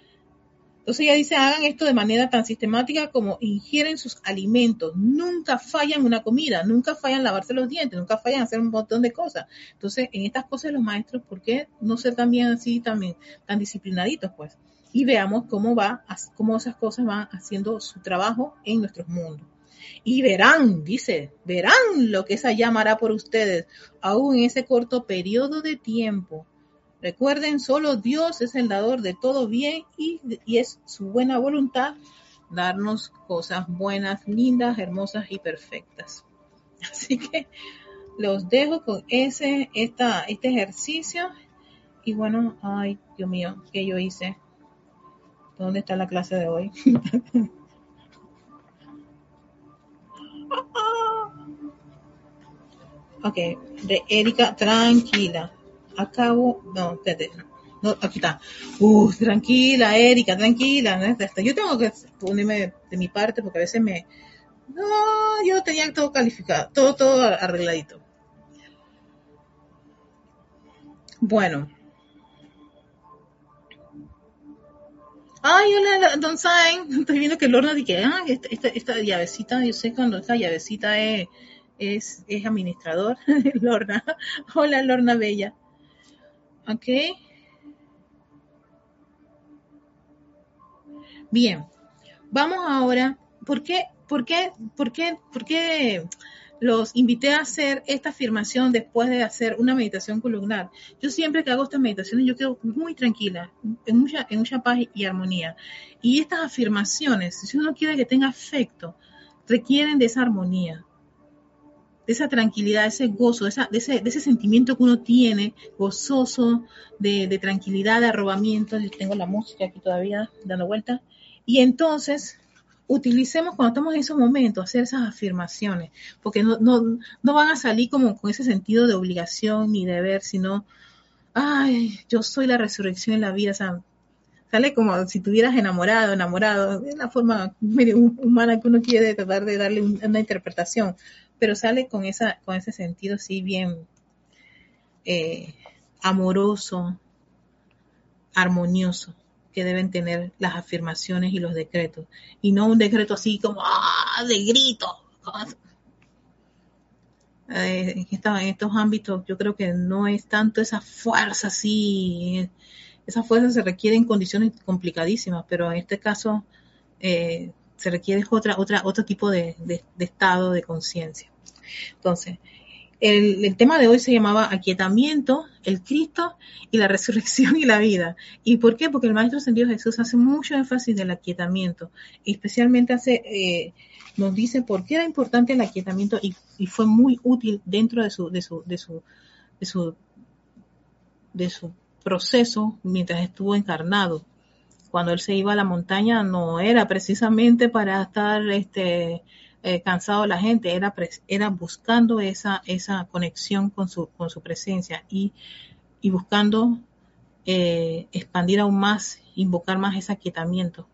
Entonces ella dice, hagan esto de manera tan sistemática como ingieren sus alimentos. Nunca fallan una comida, nunca fallan lavarse los dientes, nunca fallan hacer un montón de cosas. Entonces, en estas cosas los maestros, ¿por qué no ser también así, también tan disciplinaditos, pues? Y veamos cómo va, cómo esas cosas van haciendo su trabajo en nuestros mundos. Y verán, dice, verán lo que esa llama hará por ustedes, aún en ese corto periodo de tiempo. Recuerden, solo Dios es el dador de todo bien y, y es su buena voluntad darnos cosas buenas, lindas, hermosas y perfectas. Así que los dejo con ese, esta, este ejercicio. Y bueno, ay, Dios mío, ¿qué yo hice? ¿Dónde está la clase de hoy? Ok, de Erika, tranquila. Acabo, no, espérate. No, aquí está. Uh, tranquila, Erika, tranquila. ¿No? Yo tengo que ponerme de mi parte porque a veces me... No, yo tenía todo calificado, todo, todo arregladito. Bueno. Ay, hola, Don Sain. Estoy viendo que el horno dice, ah, esta, esta, esta llavecita, yo sé cuando esta llavecita es, es, es administrador. Lorna. Hola, Lorna Bella. Ok. Bien. Vamos ahora. ¿Por qué, por qué, por qué, por qué los invité a hacer esta afirmación después de hacer una meditación columnar? Yo siempre que hago estas meditaciones yo quedo muy tranquila, en mucha, en mucha paz y armonía. Y estas afirmaciones, si uno quiere que tenga afecto, requieren de esa armonía, de esa tranquilidad, de ese gozo, de, esa, de, ese, de ese sentimiento que uno tiene, gozoso, de, de tranquilidad, de arrobamiento. Yo tengo la música aquí todavía dando vueltas. Y entonces... utilicemos cuando estamos en esos momentos hacer esas afirmaciones, porque no, no, no van a salir como con ese sentido de obligación ni deber, sino, ay, yo soy la resurrección en la vida. O sea, sale como si tuvieras enamorado, enamorado, de la forma medio humana que uno quiere tratar de darle una interpretación, pero sale con esa, con ese sentido así bien eh, amoroso, armonioso, que deben tener las afirmaciones y los decretos, y no un decreto así como ¡ah!, de grito. Eh, en estos ámbitos yo creo que no es tanto esa fuerza así, esa fuerza se requiere en condiciones complicadísimas, pero en este caso eh, se requiere otra, otra, otro tipo de, de, de estado de conciencia. Entonces, El, el tema de hoy se llamaba Aquietamiento, el Cristo y la Resurrección y la Vida. ¿Y por qué? Porque el Maestro Ascendido Jesús hace mucho énfasis del aquietamiento. Especialmente hace, eh, nos dice por qué era importante el aquietamiento y, y fue muy útil dentro de su, de su, de su, de su, de su proceso mientras estuvo encarnado. Cuando él se iba a la montaña no era precisamente para estar... este Eh, cansado la gente, era, era buscando esa, esa conexión con su, con su presencia y, y buscando eh, expandir aún más, invocar más ese aquietamiento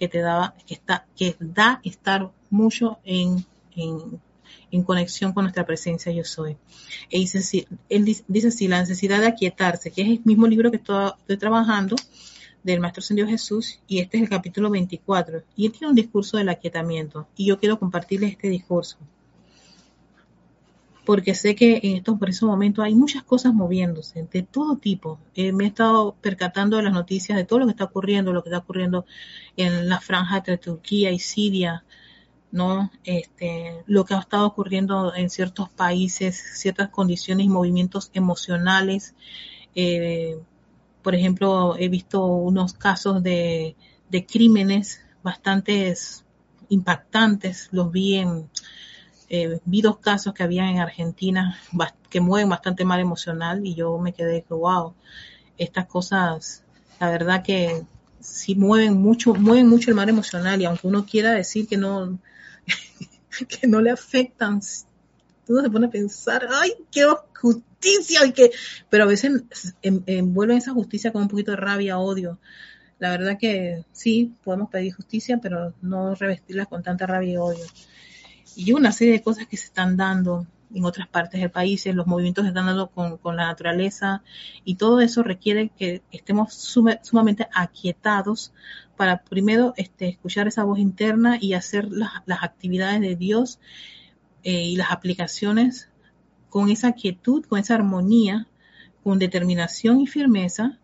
que te daba, que está, que da estar mucho en, en, en conexión con nuestra presencia yo soy. E dice así, él dice, dice así, la necesidad de aquietarse, que es el mismo libro que estoy, estoy trabajando del Maestro Ascendido Jesús, y este es el capítulo veinticuatro, y él tiene un discurso del aquietamiento, y yo quiero compartirles este discurso, porque sé que en estos precisos momentos hay muchas cosas moviéndose, de todo tipo. Eh, me he estado percatando de las noticias, de todo lo que está ocurriendo, lo que está ocurriendo en la franja entre Turquía y Siria, ¿no? Este, lo que ha estado ocurriendo en ciertos países, ciertas condiciones y movimientos emocionales, eh, por ejemplo, he visto unos casos de, de crímenes bastante impactantes. Los vi en, eh, vi dos casos que había en Argentina que mueven bastante mal emocional y yo me quedé que wow, estas cosas, la verdad que sí mueven mucho, mueven mucho el mal emocional y aunque uno quiera decir que no, que no le afectan, uno se pone a pensar, ay, qué oscuro. Y que, pero a veces envuelven esa justicia con un poquito de rabia, odio. La verdad que sí, podemos pedir justicia, pero no revestirla con tanta rabia y odio. Y una serie de cosas que se están dando en otras partes del país, los movimientos se están dando con, con la naturaleza, y todo eso requiere que estemos suma, sumamente aquietados para primero este, escuchar esa voz interna y hacer las, las actividades de Dios eh, y las aplicaciones con esa quietud, con esa armonía, con determinación y firmeza,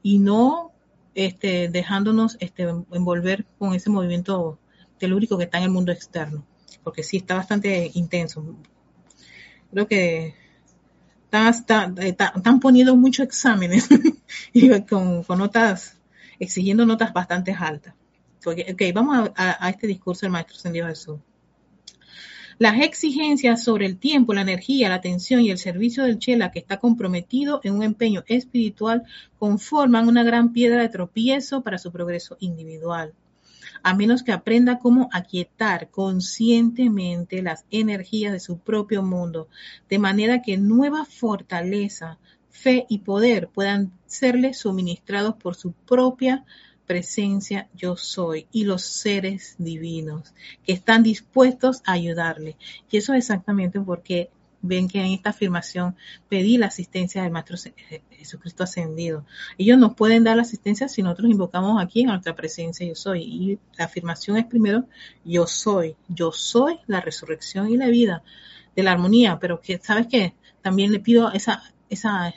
y no este, dejándonos este, envolver con ese movimiento telúrico que está en el mundo externo, porque sí, está bastante intenso. Creo que están, está, está, están poniendo muchos exámenes, y con, con notas, exigiendo notas bastante altas. Porque, ok, vamos a, a, a este discurso del Maestro Ascendido Jesús. Las exigencias sobre el tiempo, la energía, la atención y el servicio del Chela que está comprometido en un empeño espiritual conforman una gran piedra de tropiezo para su progreso individual. A menos que aprenda cómo aquietar conscientemente las energías de su propio mundo, de manera que nueva fortaleza fe y poder puedan serles suministrados por su propia presencia yo soy y los seres divinos que están dispuestos a ayudarle. Y eso es exactamente porque ven que en esta afirmación pedí la asistencia del Maestro Jesucristo Ascendido. Ellos nos pueden dar la asistencia si nosotros invocamos aquí en nuestra presencia yo soy. Y la afirmación es primero yo soy. Yo soy la resurrección y la vida de la armonía. Pero que ¿sabes qué? También le pido esa, esa,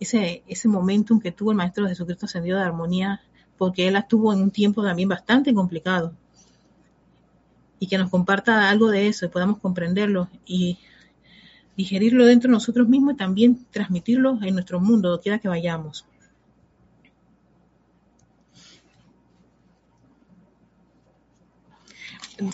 ese, ese momentum que tuvo el Maestro Jesucristo Ascendido de armonía, porque él la tuvo en un tiempo también bastante complicado, y que nos comparta algo de eso y podamos comprenderlo y digerirlo dentro de nosotros mismos y también transmitirlo en nuestro mundo, donde quiera que vayamos.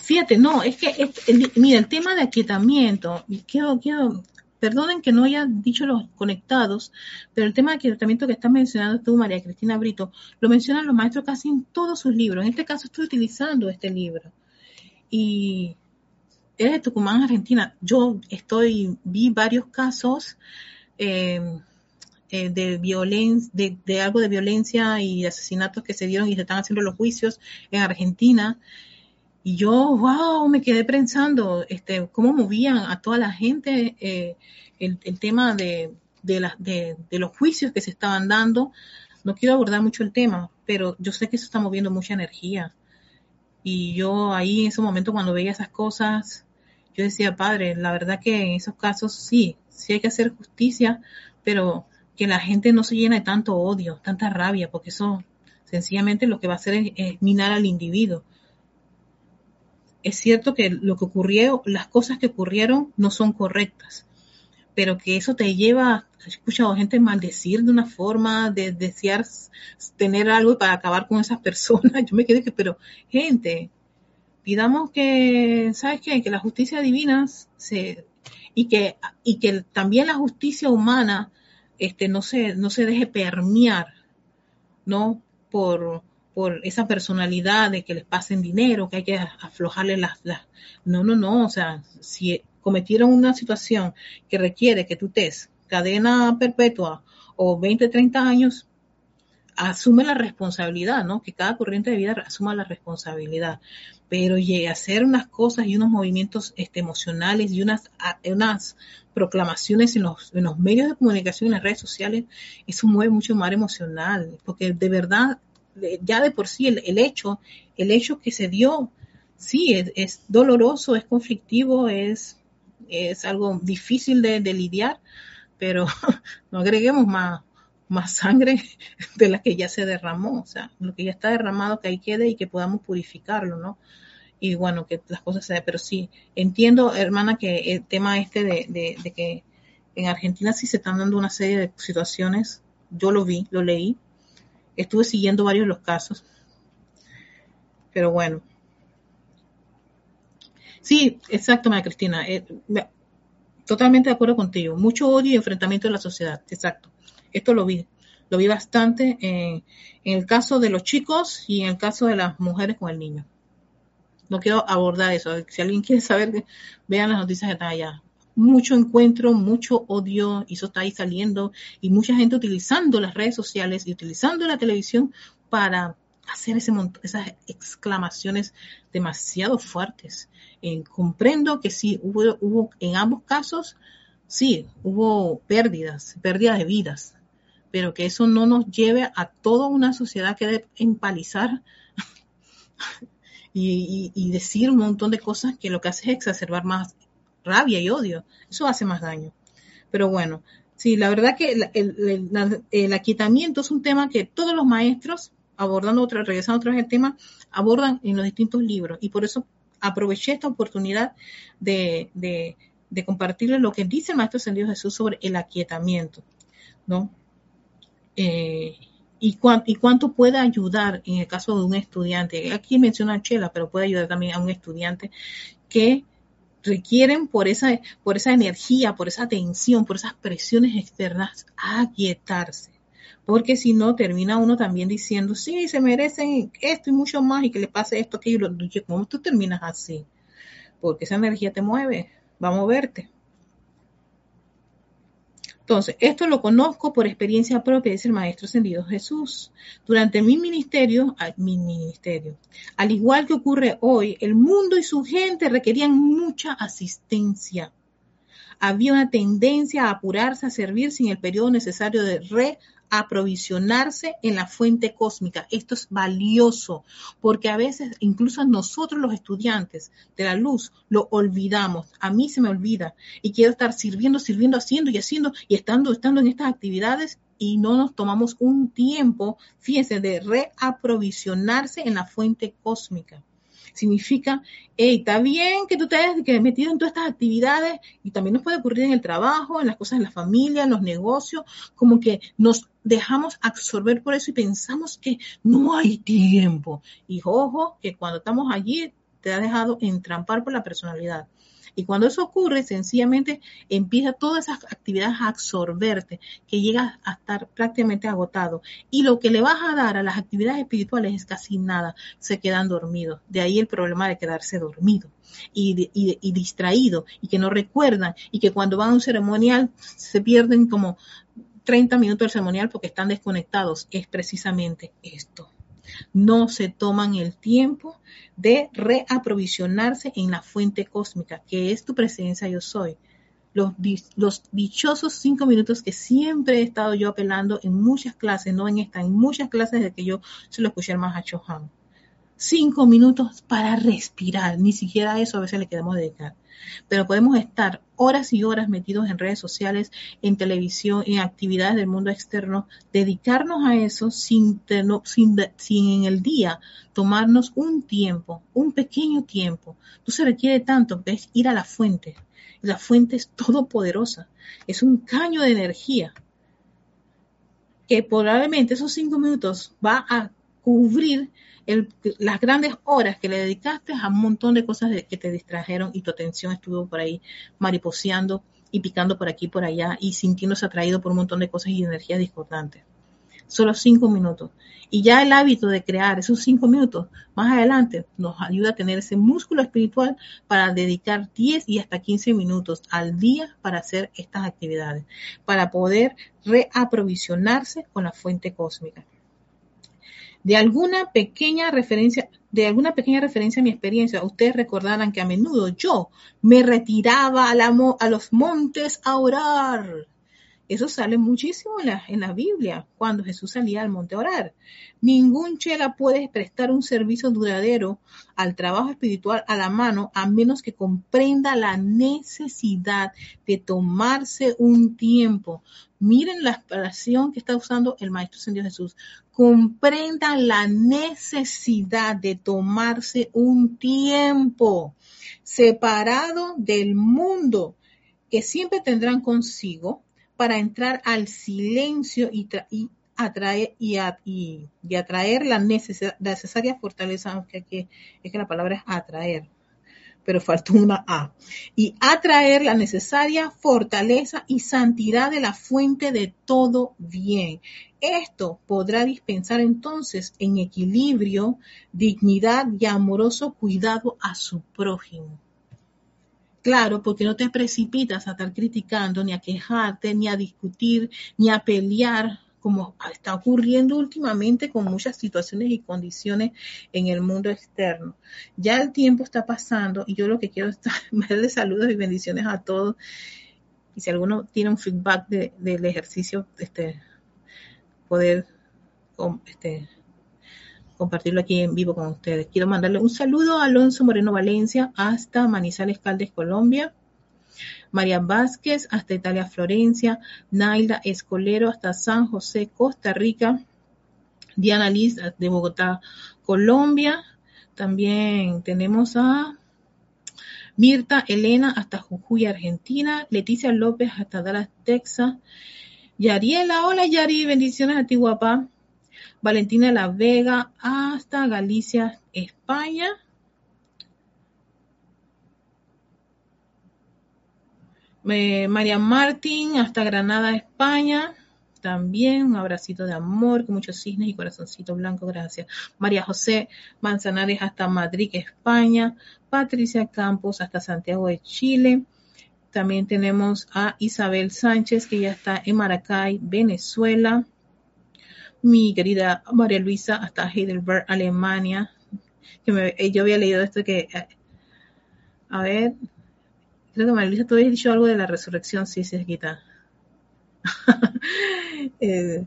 Fíjate, no, es que, es, el, mira, el tema de aquietamiento, quiero, quiero... Perdonen que no haya dicho los conectados, pero el tema de aquietamiento que estás mencionando tú, María Cristina Brito, lo mencionan los maestros casi en todos sus libros. En este caso estoy utilizando este libro. Y eres de Tucumán, Argentina. Yo estoy vi varios casos eh, eh, de, violen- de, de algo de violencia y asesinatos que se dieron y se están haciendo los juicios en Argentina. Y yo, wow, me quedé pensando este, cómo movían a toda la gente eh, el, el tema de, de, la, de, de los juicios que se estaban dando. No quiero abordar mucho el tema, pero yo sé que eso está moviendo mucha energía. Y yo ahí en ese momento cuando veía esas cosas, yo decía, padre, la verdad que en esos casos sí, sí hay que hacer justicia, pero que la gente no se llena de tanto odio, tanta rabia, porque eso sencillamente lo que va a hacer es, es minar al individuo. Es cierto que lo que ocurrió, las cosas que ocurrieron no son correctas, pero que eso te lleva, he escuchado gente maldecir de una forma, de desear tener algo para acabar con esas personas. Yo me quedé que, pero gente, pidamos que, ¿sabes qué? Que la justicia divina se, y que, y que también la justicia humana, este, no se, no se deje permear, ¿no? Por, por esa personalidad de que les pasen dinero, que hay que aflojarle las, las... No, no, no, o sea, si cometieron una situación que requiere que tú estés cadena perpetua o veinte, treinta años, asume la responsabilidad, ¿no? Que cada corriente de vida asuma la responsabilidad. Pero y hacer unas cosas y unos movimientos este, emocionales y unas, unas proclamaciones en los, en los medios de comunicación, en las redes sociales, eso mueve mucho más emocional, porque de verdad... Ya de por sí el, el hecho, el hecho que se dio, sí, es, es doloroso, es conflictivo, es, es algo difícil de, de lidiar, pero no agreguemos más, más sangre de la que ya se derramó, o sea, lo que ya está derramado que ahí quede y que podamos purificarlo, ¿no? Y bueno, que las cosas se den, pero sí, entiendo, hermana, que el tema este de, de, de que en Argentina sí se están dando una serie de situaciones, yo lo vi, lo leí, estuve siguiendo varios de los casos. Pero bueno. Sí, exacto, María Cristina. Eh, totalmente de acuerdo contigo. Mucho odio y enfrentamiento de la sociedad. Exacto. Esto lo vi. Lo vi bastante en, en el caso de los chicos y en el caso de las mujeres con el niño. No quiero abordar eso. Si alguien quiere saber, vean las noticias que están allá. Mucho encuentro, mucho odio, y eso está ahí saliendo, y mucha gente utilizando las redes sociales y utilizando la televisión para hacer ese mont- esas exclamaciones demasiado fuertes. Eh, comprendo que sí, hubo, hubo en ambos casos, sí, hubo pérdidas, pérdidas de vidas, pero que eso no nos lleve a toda una sociedad que debe empalizar y, y, y decir un montón de cosas que lo que hace es exacerbar más rabia y odio, eso hace más daño. Pero bueno, sí, la verdad que el, el, el, el aquietamiento es un tema que todos los maestros, abordando otra, regresando otra vez al tema, abordan en los distintos libros, y por eso aproveché esta oportunidad de, de, de compartirles lo que dice el Maestro Ascendido Jesús sobre el aquietamiento, ¿no? Eh, y, cuan, y cuánto puede ayudar en el caso de un estudiante, aquí menciona a Chela, pero puede ayudar también a un estudiante que requieren por esa, por esa energía, por esa tensión, por esas presiones externas, aquietarse. Porque si no, termina uno también diciendo, sí, se merecen esto y mucho más, y que le pase esto, aquello. ¿Cómo tú terminas así? Porque esa energía te mueve, va a moverte. Entonces, esto lo conozco por experiencia propia, dice el Maestro Ascendido Jesús. Durante mi ministerio, mi ministerio, al igual que ocurre hoy, el mundo y su gente requerían mucha asistencia. Había una tendencia a apurarse a servir sin el periodo necesario de reaprovisionarse en la fuente cósmica. Esto es valioso, porque a veces incluso nosotros los estudiantes de la luz lo olvidamos. A mí se me olvida y quiero estar sirviendo, sirviendo, haciendo y haciendo y estando, estando en estas actividades y no nos tomamos un tiempo, fíjense, de reaprovisionarse en la fuente cósmica. Significa, hey, está bien que tú te hayas metido en todas estas actividades y también nos puede ocurrir en el trabajo, en las cosas de la familia, en los negocios, como que nos dejamos absorber por eso y pensamos que no hay tiempo. Y ojo, que cuando estamos allí te has dejado entrampar por la personalidad. Y cuando eso ocurre, sencillamente empieza todas esas actividades a absorberte, que llegas a estar prácticamente agotado. Y lo que le vas a dar a las actividades espirituales es casi nada, se quedan dormidos. De ahí el problema de quedarse dormido y, y, y distraído, y que no recuerdan, y que cuando van a un ceremonial se pierden como treinta minutos del ceremonial porque están desconectados. Es precisamente esto. No se toman el tiempo de reaprovisionarse en la fuente cósmica, que es tu presencia yo soy. Los, los dichosos cinco minutos que siempre he estado yo apelando en muchas clases, no en esta, en muchas clases desde que yo se lo escuché al Mahachohan. Cinco minutos para respirar, ni siquiera eso a veces le queremos dedicar. Pero podemos estar horas y horas metidos en redes sociales, en televisión, en actividades del mundo externo, dedicarnos a eso sin, sin, sin en el día tomarnos un tiempo, un pequeño tiempo. No se requiere tanto, es ir a la fuente. La fuente es todopoderosa, es un caño de energía que probablemente esos cinco minutos va a cubrir el, las grandes horas que le dedicaste a un montón de cosas de, que te distrajeron y tu atención estuvo por ahí mariposeando y picando por aquí y por allá y sintiéndose atraído por un montón de cosas y energías discordantes. Solo cinco minutos. Y ya el hábito de crear esos cinco minutos más adelante nos ayuda a tener ese músculo espiritual para dedicar diez y hasta quince minutos al día para hacer estas actividades, para poder reaprovisionarse con la fuente cósmica. De alguna pequeña referencia, de alguna pequeña referencia a mi experiencia, ustedes recordarán que a menudo yo me retiraba a, la, a los montes a orar. Eso sale muchísimo en la, en la Biblia, cuando Jesús salía al monte a orar. Ningún chela puede prestar un servicio duradero al trabajo espiritual a la mano, a menos que comprenda la necesidad de tomarse un tiempo. Miren la expresión que está usando el Maestro Ascendido Jesús. Comprendan la necesidad de tomarse un tiempo separado del mundo que siempre tendrán consigo, para entrar al silencio y, tra- y, atraer, y, a- y, y atraer la, neces- la necesaria fortaleza, aunque aquí es que la palabra es atraer, pero faltó una A, y atraer la necesaria fortaleza y santidad de la fuente de todo bien. Esto podrá dispensar entonces en equilibrio, dignidad y amoroso cuidado a su prójimo. Claro, porque no te precipitas a estar criticando, ni a quejarte, ni a discutir, ni a pelear, como está ocurriendo últimamente con muchas situaciones y condiciones en el mundo externo. Ya el tiempo está pasando y yo lo que quiero es darles saludos y bendiciones a todos. Y si alguno tiene un feedback de, del ejercicio, este, poder este, compartirlo aquí en vivo con ustedes. Quiero mandarle un saludo a Alonso Moreno Valencia hasta Manizales Caldes, Colombia. María Vázquez hasta Italia, Florencia. Naila Escolero hasta San José, Costa Rica. Diana Liz de Bogotá, Colombia. También tenemos a Mirta Elena hasta Jujuy, Argentina. Leticia López hasta Dallas, Texas. Yariela, hola Yari, bendiciones a ti, guapa. Valentina La Vega hasta Galicia, España. Eh, María Martín hasta Granada, España. También un abracito de amor con muchos cisnes y corazoncito blanco, gracias. María José Manzanares hasta Madrid, España. Patricia Campos hasta Santiago de Chile. También tenemos a Isabel Sánchez, que ya está en Maracay, Venezuela. Mi querida María Luisa, hasta Heidelberg, Alemania. Que me, yo había leído esto que... A ver... Creo que María Luisa, tú habías dicho algo de la resurrección. Sí, se quita. eh,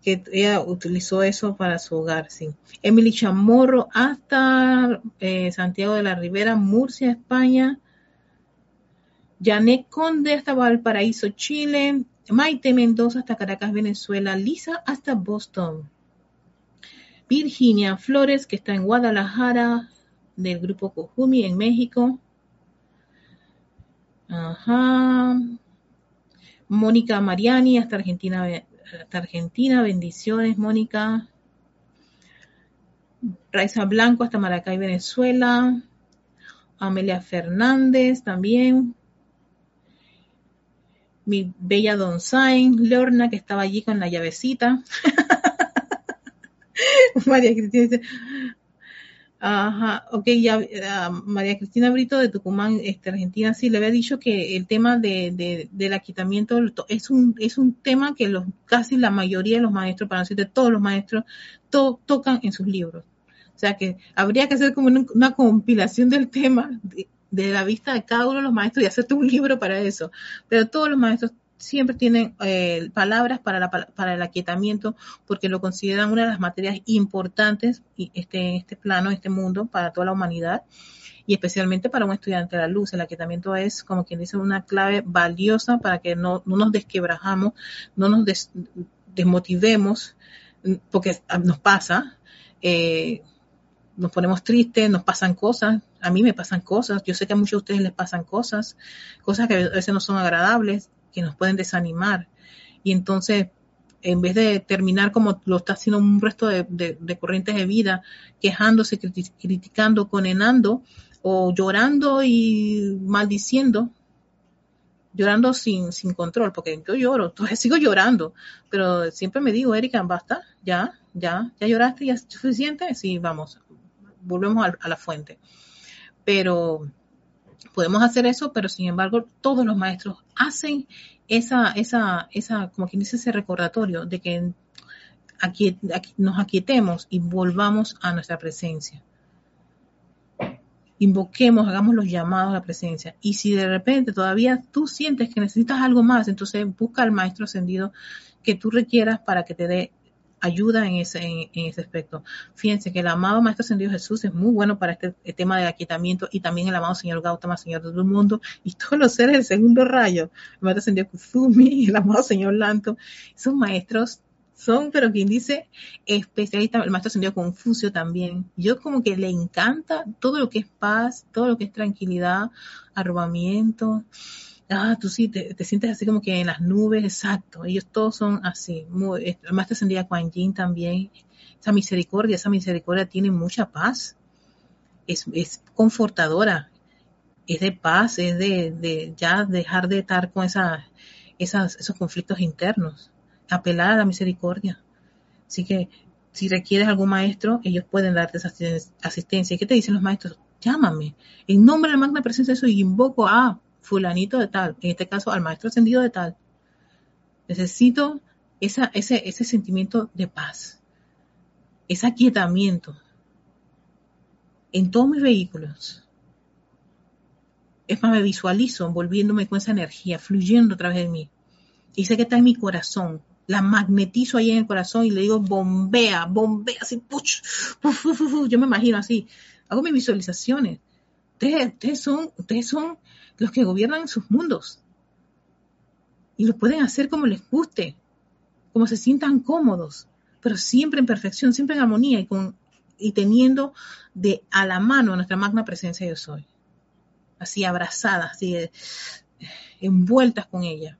que ella utilizó eso para su hogar, sí. Emily Chamorro, hasta eh, Santiago de la Ribera, Murcia, España. Janet Conde, hasta Valparaíso, Chile. Maite Mendoza, hasta Caracas, Venezuela. Lisa, hasta Boston. Virginia Flores, que está en Guadalajara, del grupo Kuzumi, en México. Ajá. Mónica Mariani, hasta Argentina, hasta Argentina. Bendiciones, Mónica. Raiza Blanco, hasta Maracay, Venezuela. Amelia Fernández, también. Mi bella Don Sain, Lorna, que estaba allí con la llavecita. María Cristina dice, ajá, ok, ya, uh, María Cristina Brito de Tucumán, este, Argentina, sí, le había dicho que el tema de, de, del aquietamiento es un, es un tema que los, casi la mayoría de los maestros, para no decirte todos los maestros, to, tocan en sus libros. O sea que habría que hacer como una, una compilación del tema de, de la vista de cada uno de los maestros y hacerte un libro para eso. Pero todos los maestros siempre tienen eh, palabras para, la, para el aquietamiento, porque lo consideran una de las materias importantes en este, este plano, este mundo, para toda la humanidad, y especialmente para un estudiante de la luz. El aquietamiento es, como quien dice, una clave valiosa para que no, no nos desquebrajamos, no nos des, desmotivemos, porque nos pasa, eh, nos ponemos tristes, nos pasan cosas. A mí me pasan cosas, yo sé que a muchos de ustedes les pasan cosas, cosas que a veces no son agradables, que nos pueden desanimar. Y entonces, en vez de terminar como lo está haciendo un resto de, de, de corrientes de vida, quejándose, criti- criticando, condenando, o llorando y maldiciendo, llorando sin, sin control, porque yo lloro, entonces sigo llorando, pero siempre me digo, Erika, basta, ya, ya, ya lloraste, ya es suficiente, sí, vamos, volvemos a, a la fuente. Pero podemos hacer eso, pero sin embargo todos los maestros hacen esa, esa, esa, como quien dice, ese recordatorio de que aquí, aquí nos aquietemos y volvamos a nuestra presencia. Invoquemos, hagamos los llamados a la presencia. Y si de repente todavía tú sientes que necesitas algo más, entonces busca al maestro ascendido que tú requieras para que te dé ayuda en ese, en, en ese aspecto. Fíjense que el amado Maestro Ascendido Jesús es muy bueno para este, este tema del aquietamiento, y también el amado Señor Gautama, Señor de todo el mundo, y todos los seres del segundo rayo, el Maestro Ascendido Kuzumi, el amado Señor Lanto. Esos maestros son, pero quien dice, especialistas. El Maestro Ascendido Confucio también. Yo como que le encanta todo lo que es paz, todo lo que es tranquilidad, arrobamiento. Ah, tú sí, te, te sientes así como que en las nubes, exacto. Ellos todos son así. Muy, el Maestro Ascendido Quan Yin también. Esa misericordia, esa misericordia tiene mucha paz. Es, es confortadora. Es de paz, es de, de ya dejar de estar con esa, esas, esos conflictos internos. Apelar a la misericordia. Así que si requieres algún maestro, ellos pueden darte esa asistencia. ¿Y qué te dicen los maestros? Llámame. En nombre de la magna presencia de Jesús, invoco a fulanito de tal, en este caso al maestro ascendido de tal. Necesito esa, ese, ese sentimiento de paz, ese aquietamiento en todos mis vehículos. Es más, me visualizo envolviéndome con esa energía, fluyendo a través de mí. Y sé que está en mi corazón. La magnetizo ahí en el corazón y le digo, bombea, bombea, así, puch, uf, uf, uf. Yo me imagino así. Hago mis visualizaciones. Ustedes, ustedes son, ustedes son los que gobiernan sus mundos, y lo pueden hacer como les guste, como se sientan cómodos, pero siempre en perfección, siempre en armonía, y con, y teniendo de a la mano nuestra magna presencia yo soy, así abrazadas, así envueltas con ella.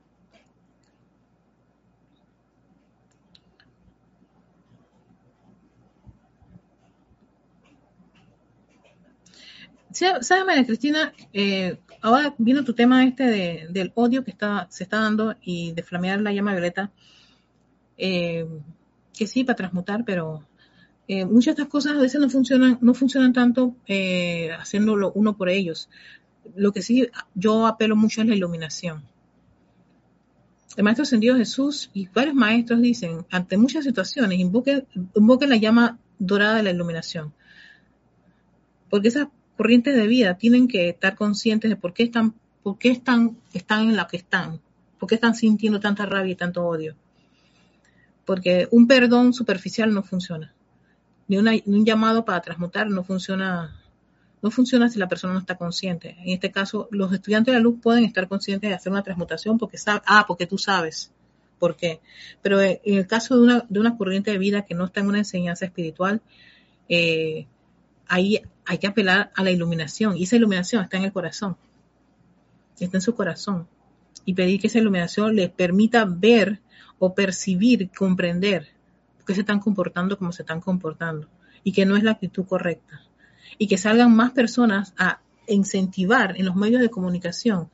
¿Sabes, María Cristina? Eh, ahora viendo tu tema este de, del odio que está, se está dando, y de flamear la llama violeta, eh, que sí, para transmutar, pero eh, muchas de estas cosas a veces no funcionan, no funcionan tanto eh, haciéndolo uno por ellos. lo que sí yo apelo mucho es la iluminación. El Maestro Ascendido Jesús y varios maestros dicen, ante muchas situaciones, invoquen, invoquen la llama dorada de la iluminación. Porque esas corrientes de vida tienen que estar conscientes de por qué están, por qué están, están en la que están, por qué están sintiendo tanta rabia y tanto odio. Porque un perdón superficial no funciona. Ni, una, ni un llamado para transmutar no funciona, no funciona si la persona no está consciente. En este caso, los estudiantes de la luz pueden estar conscientes de hacer una transmutación porque sabe, ah, porque tú sabes por qué. Pero en el caso de una, de una corriente de vida que no está en una enseñanza espiritual, eh, ahí hay que apelar a la iluminación. Y esa iluminación está en el corazón. Está en su corazón. Y pedir que esa iluminación les permita ver o percibir, comprender por qué se están comportando como se están comportando y que no es la actitud correcta. Y que salgan más personas a incentivar en los medios de comunicación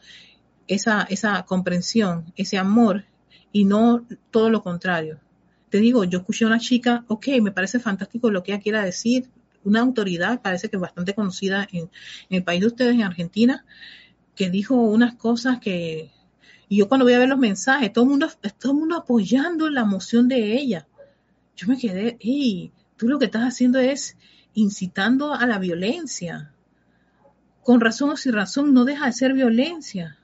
esa, esa comprensión, ese amor y no todo lo contrario. Te digo, yo escuché a una chica, ok, me parece fantástico lo que ella quiera decir, una autoridad, parece que bastante conocida en, en el país de ustedes, en Argentina, que dijo unas cosas que... Y yo cuando voy a ver los mensajes, todo el mundo, todo el mundo apoyando la moción de ella. Yo me quedé, hey, tú lo que estás haciendo es incitando a la violencia. Con razón o sin razón, no deja de ser violencia.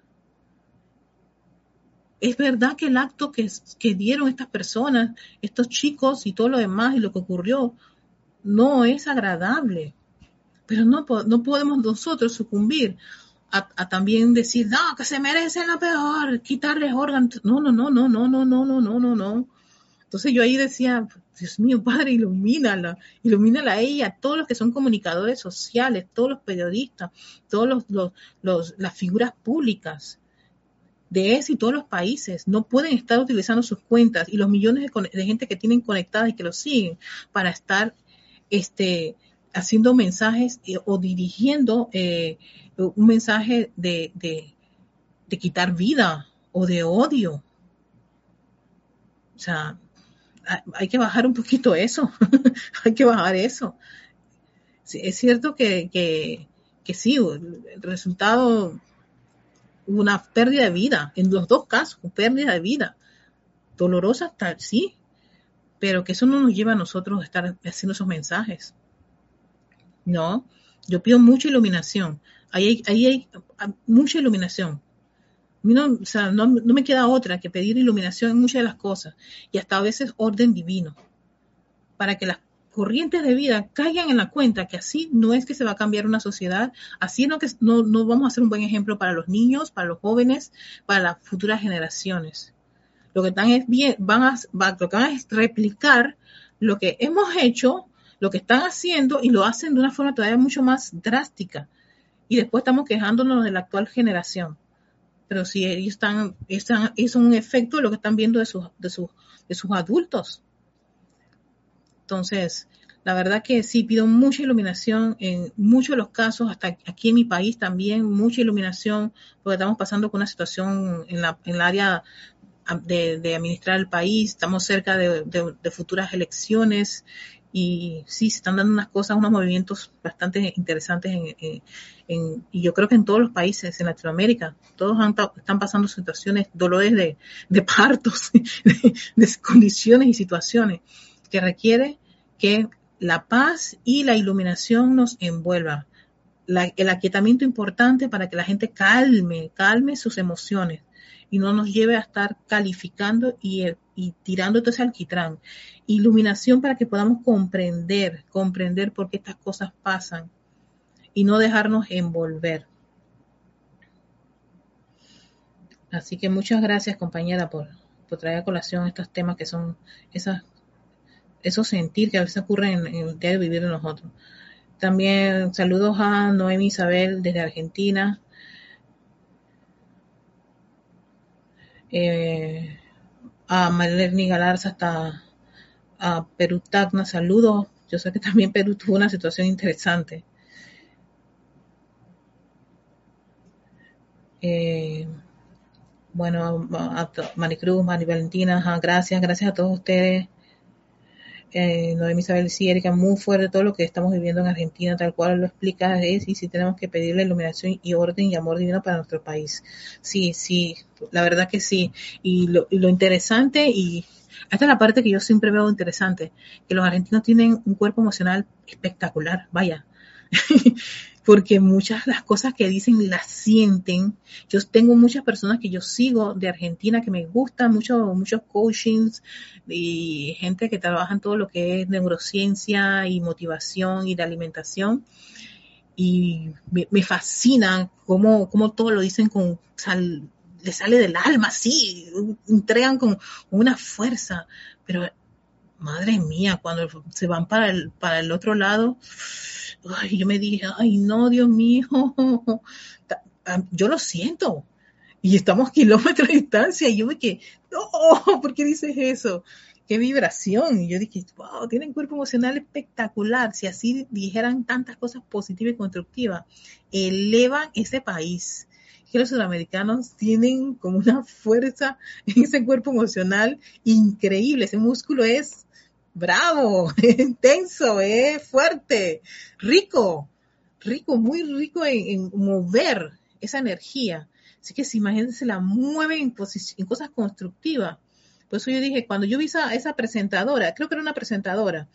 Es verdad que el acto que, que dieron estas personas, estos chicos y todo lo demás y lo que ocurrió, no es agradable. Pero no, no podemos nosotros sucumbir A, a también decir, no, que se merecen la peor, quitarles órganos. No, no, no, no, no, no, no, no, no, no, no. Entonces yo ahí decía, Dios mío, Padre, ilumínala, ilumínala a ella, todos los que son comunicadores sociales, todos los periodistas, todos los, los, los las figuras públicas de ese y todos los países no pueden estar utilizando sus cuentas y los millones de, de gente que tienen conectadas y que los siguen para estar este haciendo mensajes eh, o dirigiendo eh, un mensaje de, de, de quitar vida o de odio. O sea, hay que bajar un poquito eso. Hay que bajar eso. Sí, es cierto que, que, que sí, el resultado, una pérdida de vida, en los dos casos, pérdida de vida. Dolorosa, tal, sí, pero que eso no nos lleva a nosotros a estar haciendo esos mensajes. No, yo pido mucha iluminación. Ahí hay, ahí hay mucha iluminación. No, o sea, no, no me queda otra que pedir iluminación en muchas de las cosas. Y hasta a veces orden divino. Para que las corrientes de vida caigan en la cuenta que así no es que se va a cambiar una sociedad. Así no, que, no, no vamos a ser un buen ejemplo para los niños, para los jóvenes, para las futuras generaciones. Lo que están es bien, van a, van, lo que van a es replicar lo que hemos hecho, lo que están haciendo y lo hacen de una forma todavía mucho más drástica. Y después estamos quejándonos de la actual generación. Pero si ellos están, están, es un efecto de lo que están viendo de sus, de sus, de sus adultos. Entonces, la verdad que sí, pido mucha iluminación en muchos de los casos, hasta aquí en mi país también, mucha iluminación, porque estamos pasando por una situación en la, en el área de, de administrar el país, estamos cerca de, de, de futuras elecciones. Y sí, se están dando unas cosas, unos movimientos bastante interesantes en, en, en, y yo creo que en todos los países, en Latinoamérica, todos han, están pasando situaciones, dolores de, de partos, de, de condiciones y situaciones que requiere que la paz y la iluminación nos envuelva. La, el aquietamiento importante para que la gente calme, calme sus emociones y no nos lleve a estar calificando y el y tirando todo ese alquitrán. Iluminación para que podamos comprender, comprender por qué estas cosas pasan y no dejarnos envolver. Así que muchas gracias, compañera, por, por traer a colación estos temas que son esas, esos sentir que a veces ocurren en, en el diario vivir de nosotros. También saludos a Noemi Isabel desde Argentina. Eh... a Marlene Galarza hasta a Perú Tacna, saludos. Yo sé que también Perú tuvo una situación interesante. Eh, bueno, a, a Maricruz, Mari Valentina, ajá, gracias, gracias a todos ustedes. eh, Noemí Isabel, sí, Erika, muy fuerte todo lo que estamos viviendo en Argentina, tal cual lo explicas, es, y sí tenemos que pedir la iluminación y orden y amor divino para nuestro país. Sí, sí, la verdad que sí. Y lo, y lo interesante, y esta es la parte que yo siempre veo interesante, que los argentinos tienen un cuerpo emocional espectacular, vaya, porque muchas de las cosas que dicen las sienten. Yo tengo muchas personas que yo sigo de Argentina que me gustan, muchos muchos coachings y gente que trabaja en todo lo que es neurociencia y motivación y de alimentación. Y me, me fascinan cómo, cómo todo lo dicen con sal, le sale del alma, sí, entregan con una fuerza. Pero, madre mía, cuando se van para el, para el otro lado... Ay, yo me dije, ay, no, Dios mío, yo lo siento, y estamos kilómetros de distancia, y yo me quedé, no, ¿por qué dices eso? ¡Qué vibración! Y yo dije, wow, tienen cuerpo emocional espectacular, si así dijeran tantas cosas positivas y constructivas, elevan ese país, que los sudamericanos tienen como una fuerza en ese cuerpo emocional increíble, ese músculo es... bravo, es intenso, es fuerte, rico, rico, muy rico en, en mover esa energía. Así que si imagínense, la mueven en, posic- en cosas constructivas. Por eso yo dije, cuando yo vi a esa presentadora, creo que era una presentadora,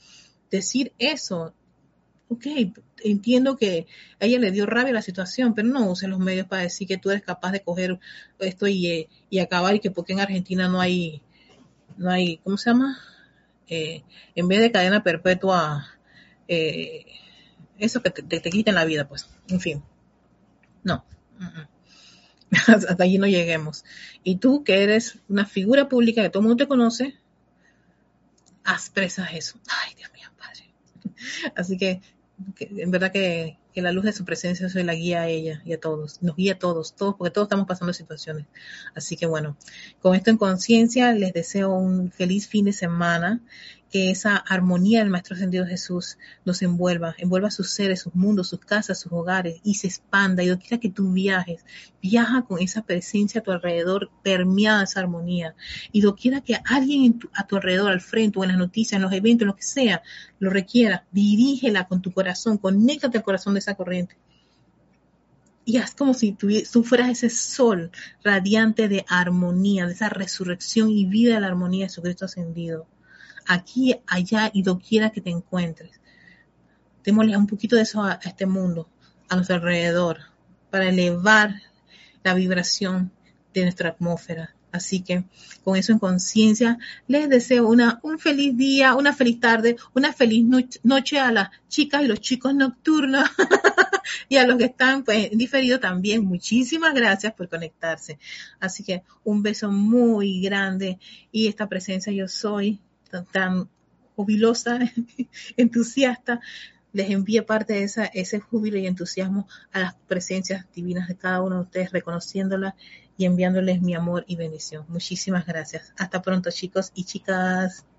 decir eso, ok, entiendo que a ella le dio rabia la situación, pero no usen los medios para decir que tú eres capaz de coger esto y, y acabar, y que porque en Argentina no hay, no hay, ¿cómo se llama?, Eh, en vez de cadena perpetua, eh, eso que te, te, te quiten la vida, pues, en fin, no, hasta allí no lleguemos. Y tú, que eres una figura pública que todo el mundo te conoce, haz presa eso. Ay, Dios mío, Padre. Así que, que en verdad que, que la luz de su presencia soy la guía a ella y a todos, nos guía a todos, todos, porque todos estamos pasando situaciones. Así que bueno, con esto en conciencia, les deseo un feliz fin de semana, que esa armonía del Maestro Ascendido Jesús nos envuelva, envuelva sus seres, sus mundos, sus casas, sus hogares, y se expanda, y donde quiera que tú viajes, viaja con esa presencia a tu alrededor, permeada esa armonía, y donde quiera que alguien en tu, a tu alrededor, al frente, o en las noticias, en los eventos, en lo que sea, lo requiera, dirígela con tu corazón, conéctate al corazón de esa corriente, y haz como si tú, tú fueras ese sol radiante de armonía, de esa resurrección y vida de la armonía de su Cristo ascendido, aquí, allá y doquiera que te encuentres. Démosle un poquito de eso a, a este mundo, a nuestro alrededor, para elevar la vibración de nuestra atmósfera. Así que con eso en conciencia, les deseo una, un feliz día, una feliz tarde, una feliz no- noche a las chicas y los chicos nocturnos y a los que están pues diferidos también. Muchísimas gracias por conectarse. Así que un beso muy grande, y esta presencia yo soy tan, tan jubilosa, entusiasta, les envía parte de esa, ese júbilo y entusiasmo a las presencias divinas de cada uno de ustedes, reconociéndolas y enviándoles mi amor y bendición. Muchísimas gracias. Hasta pronto, chicos y chicas.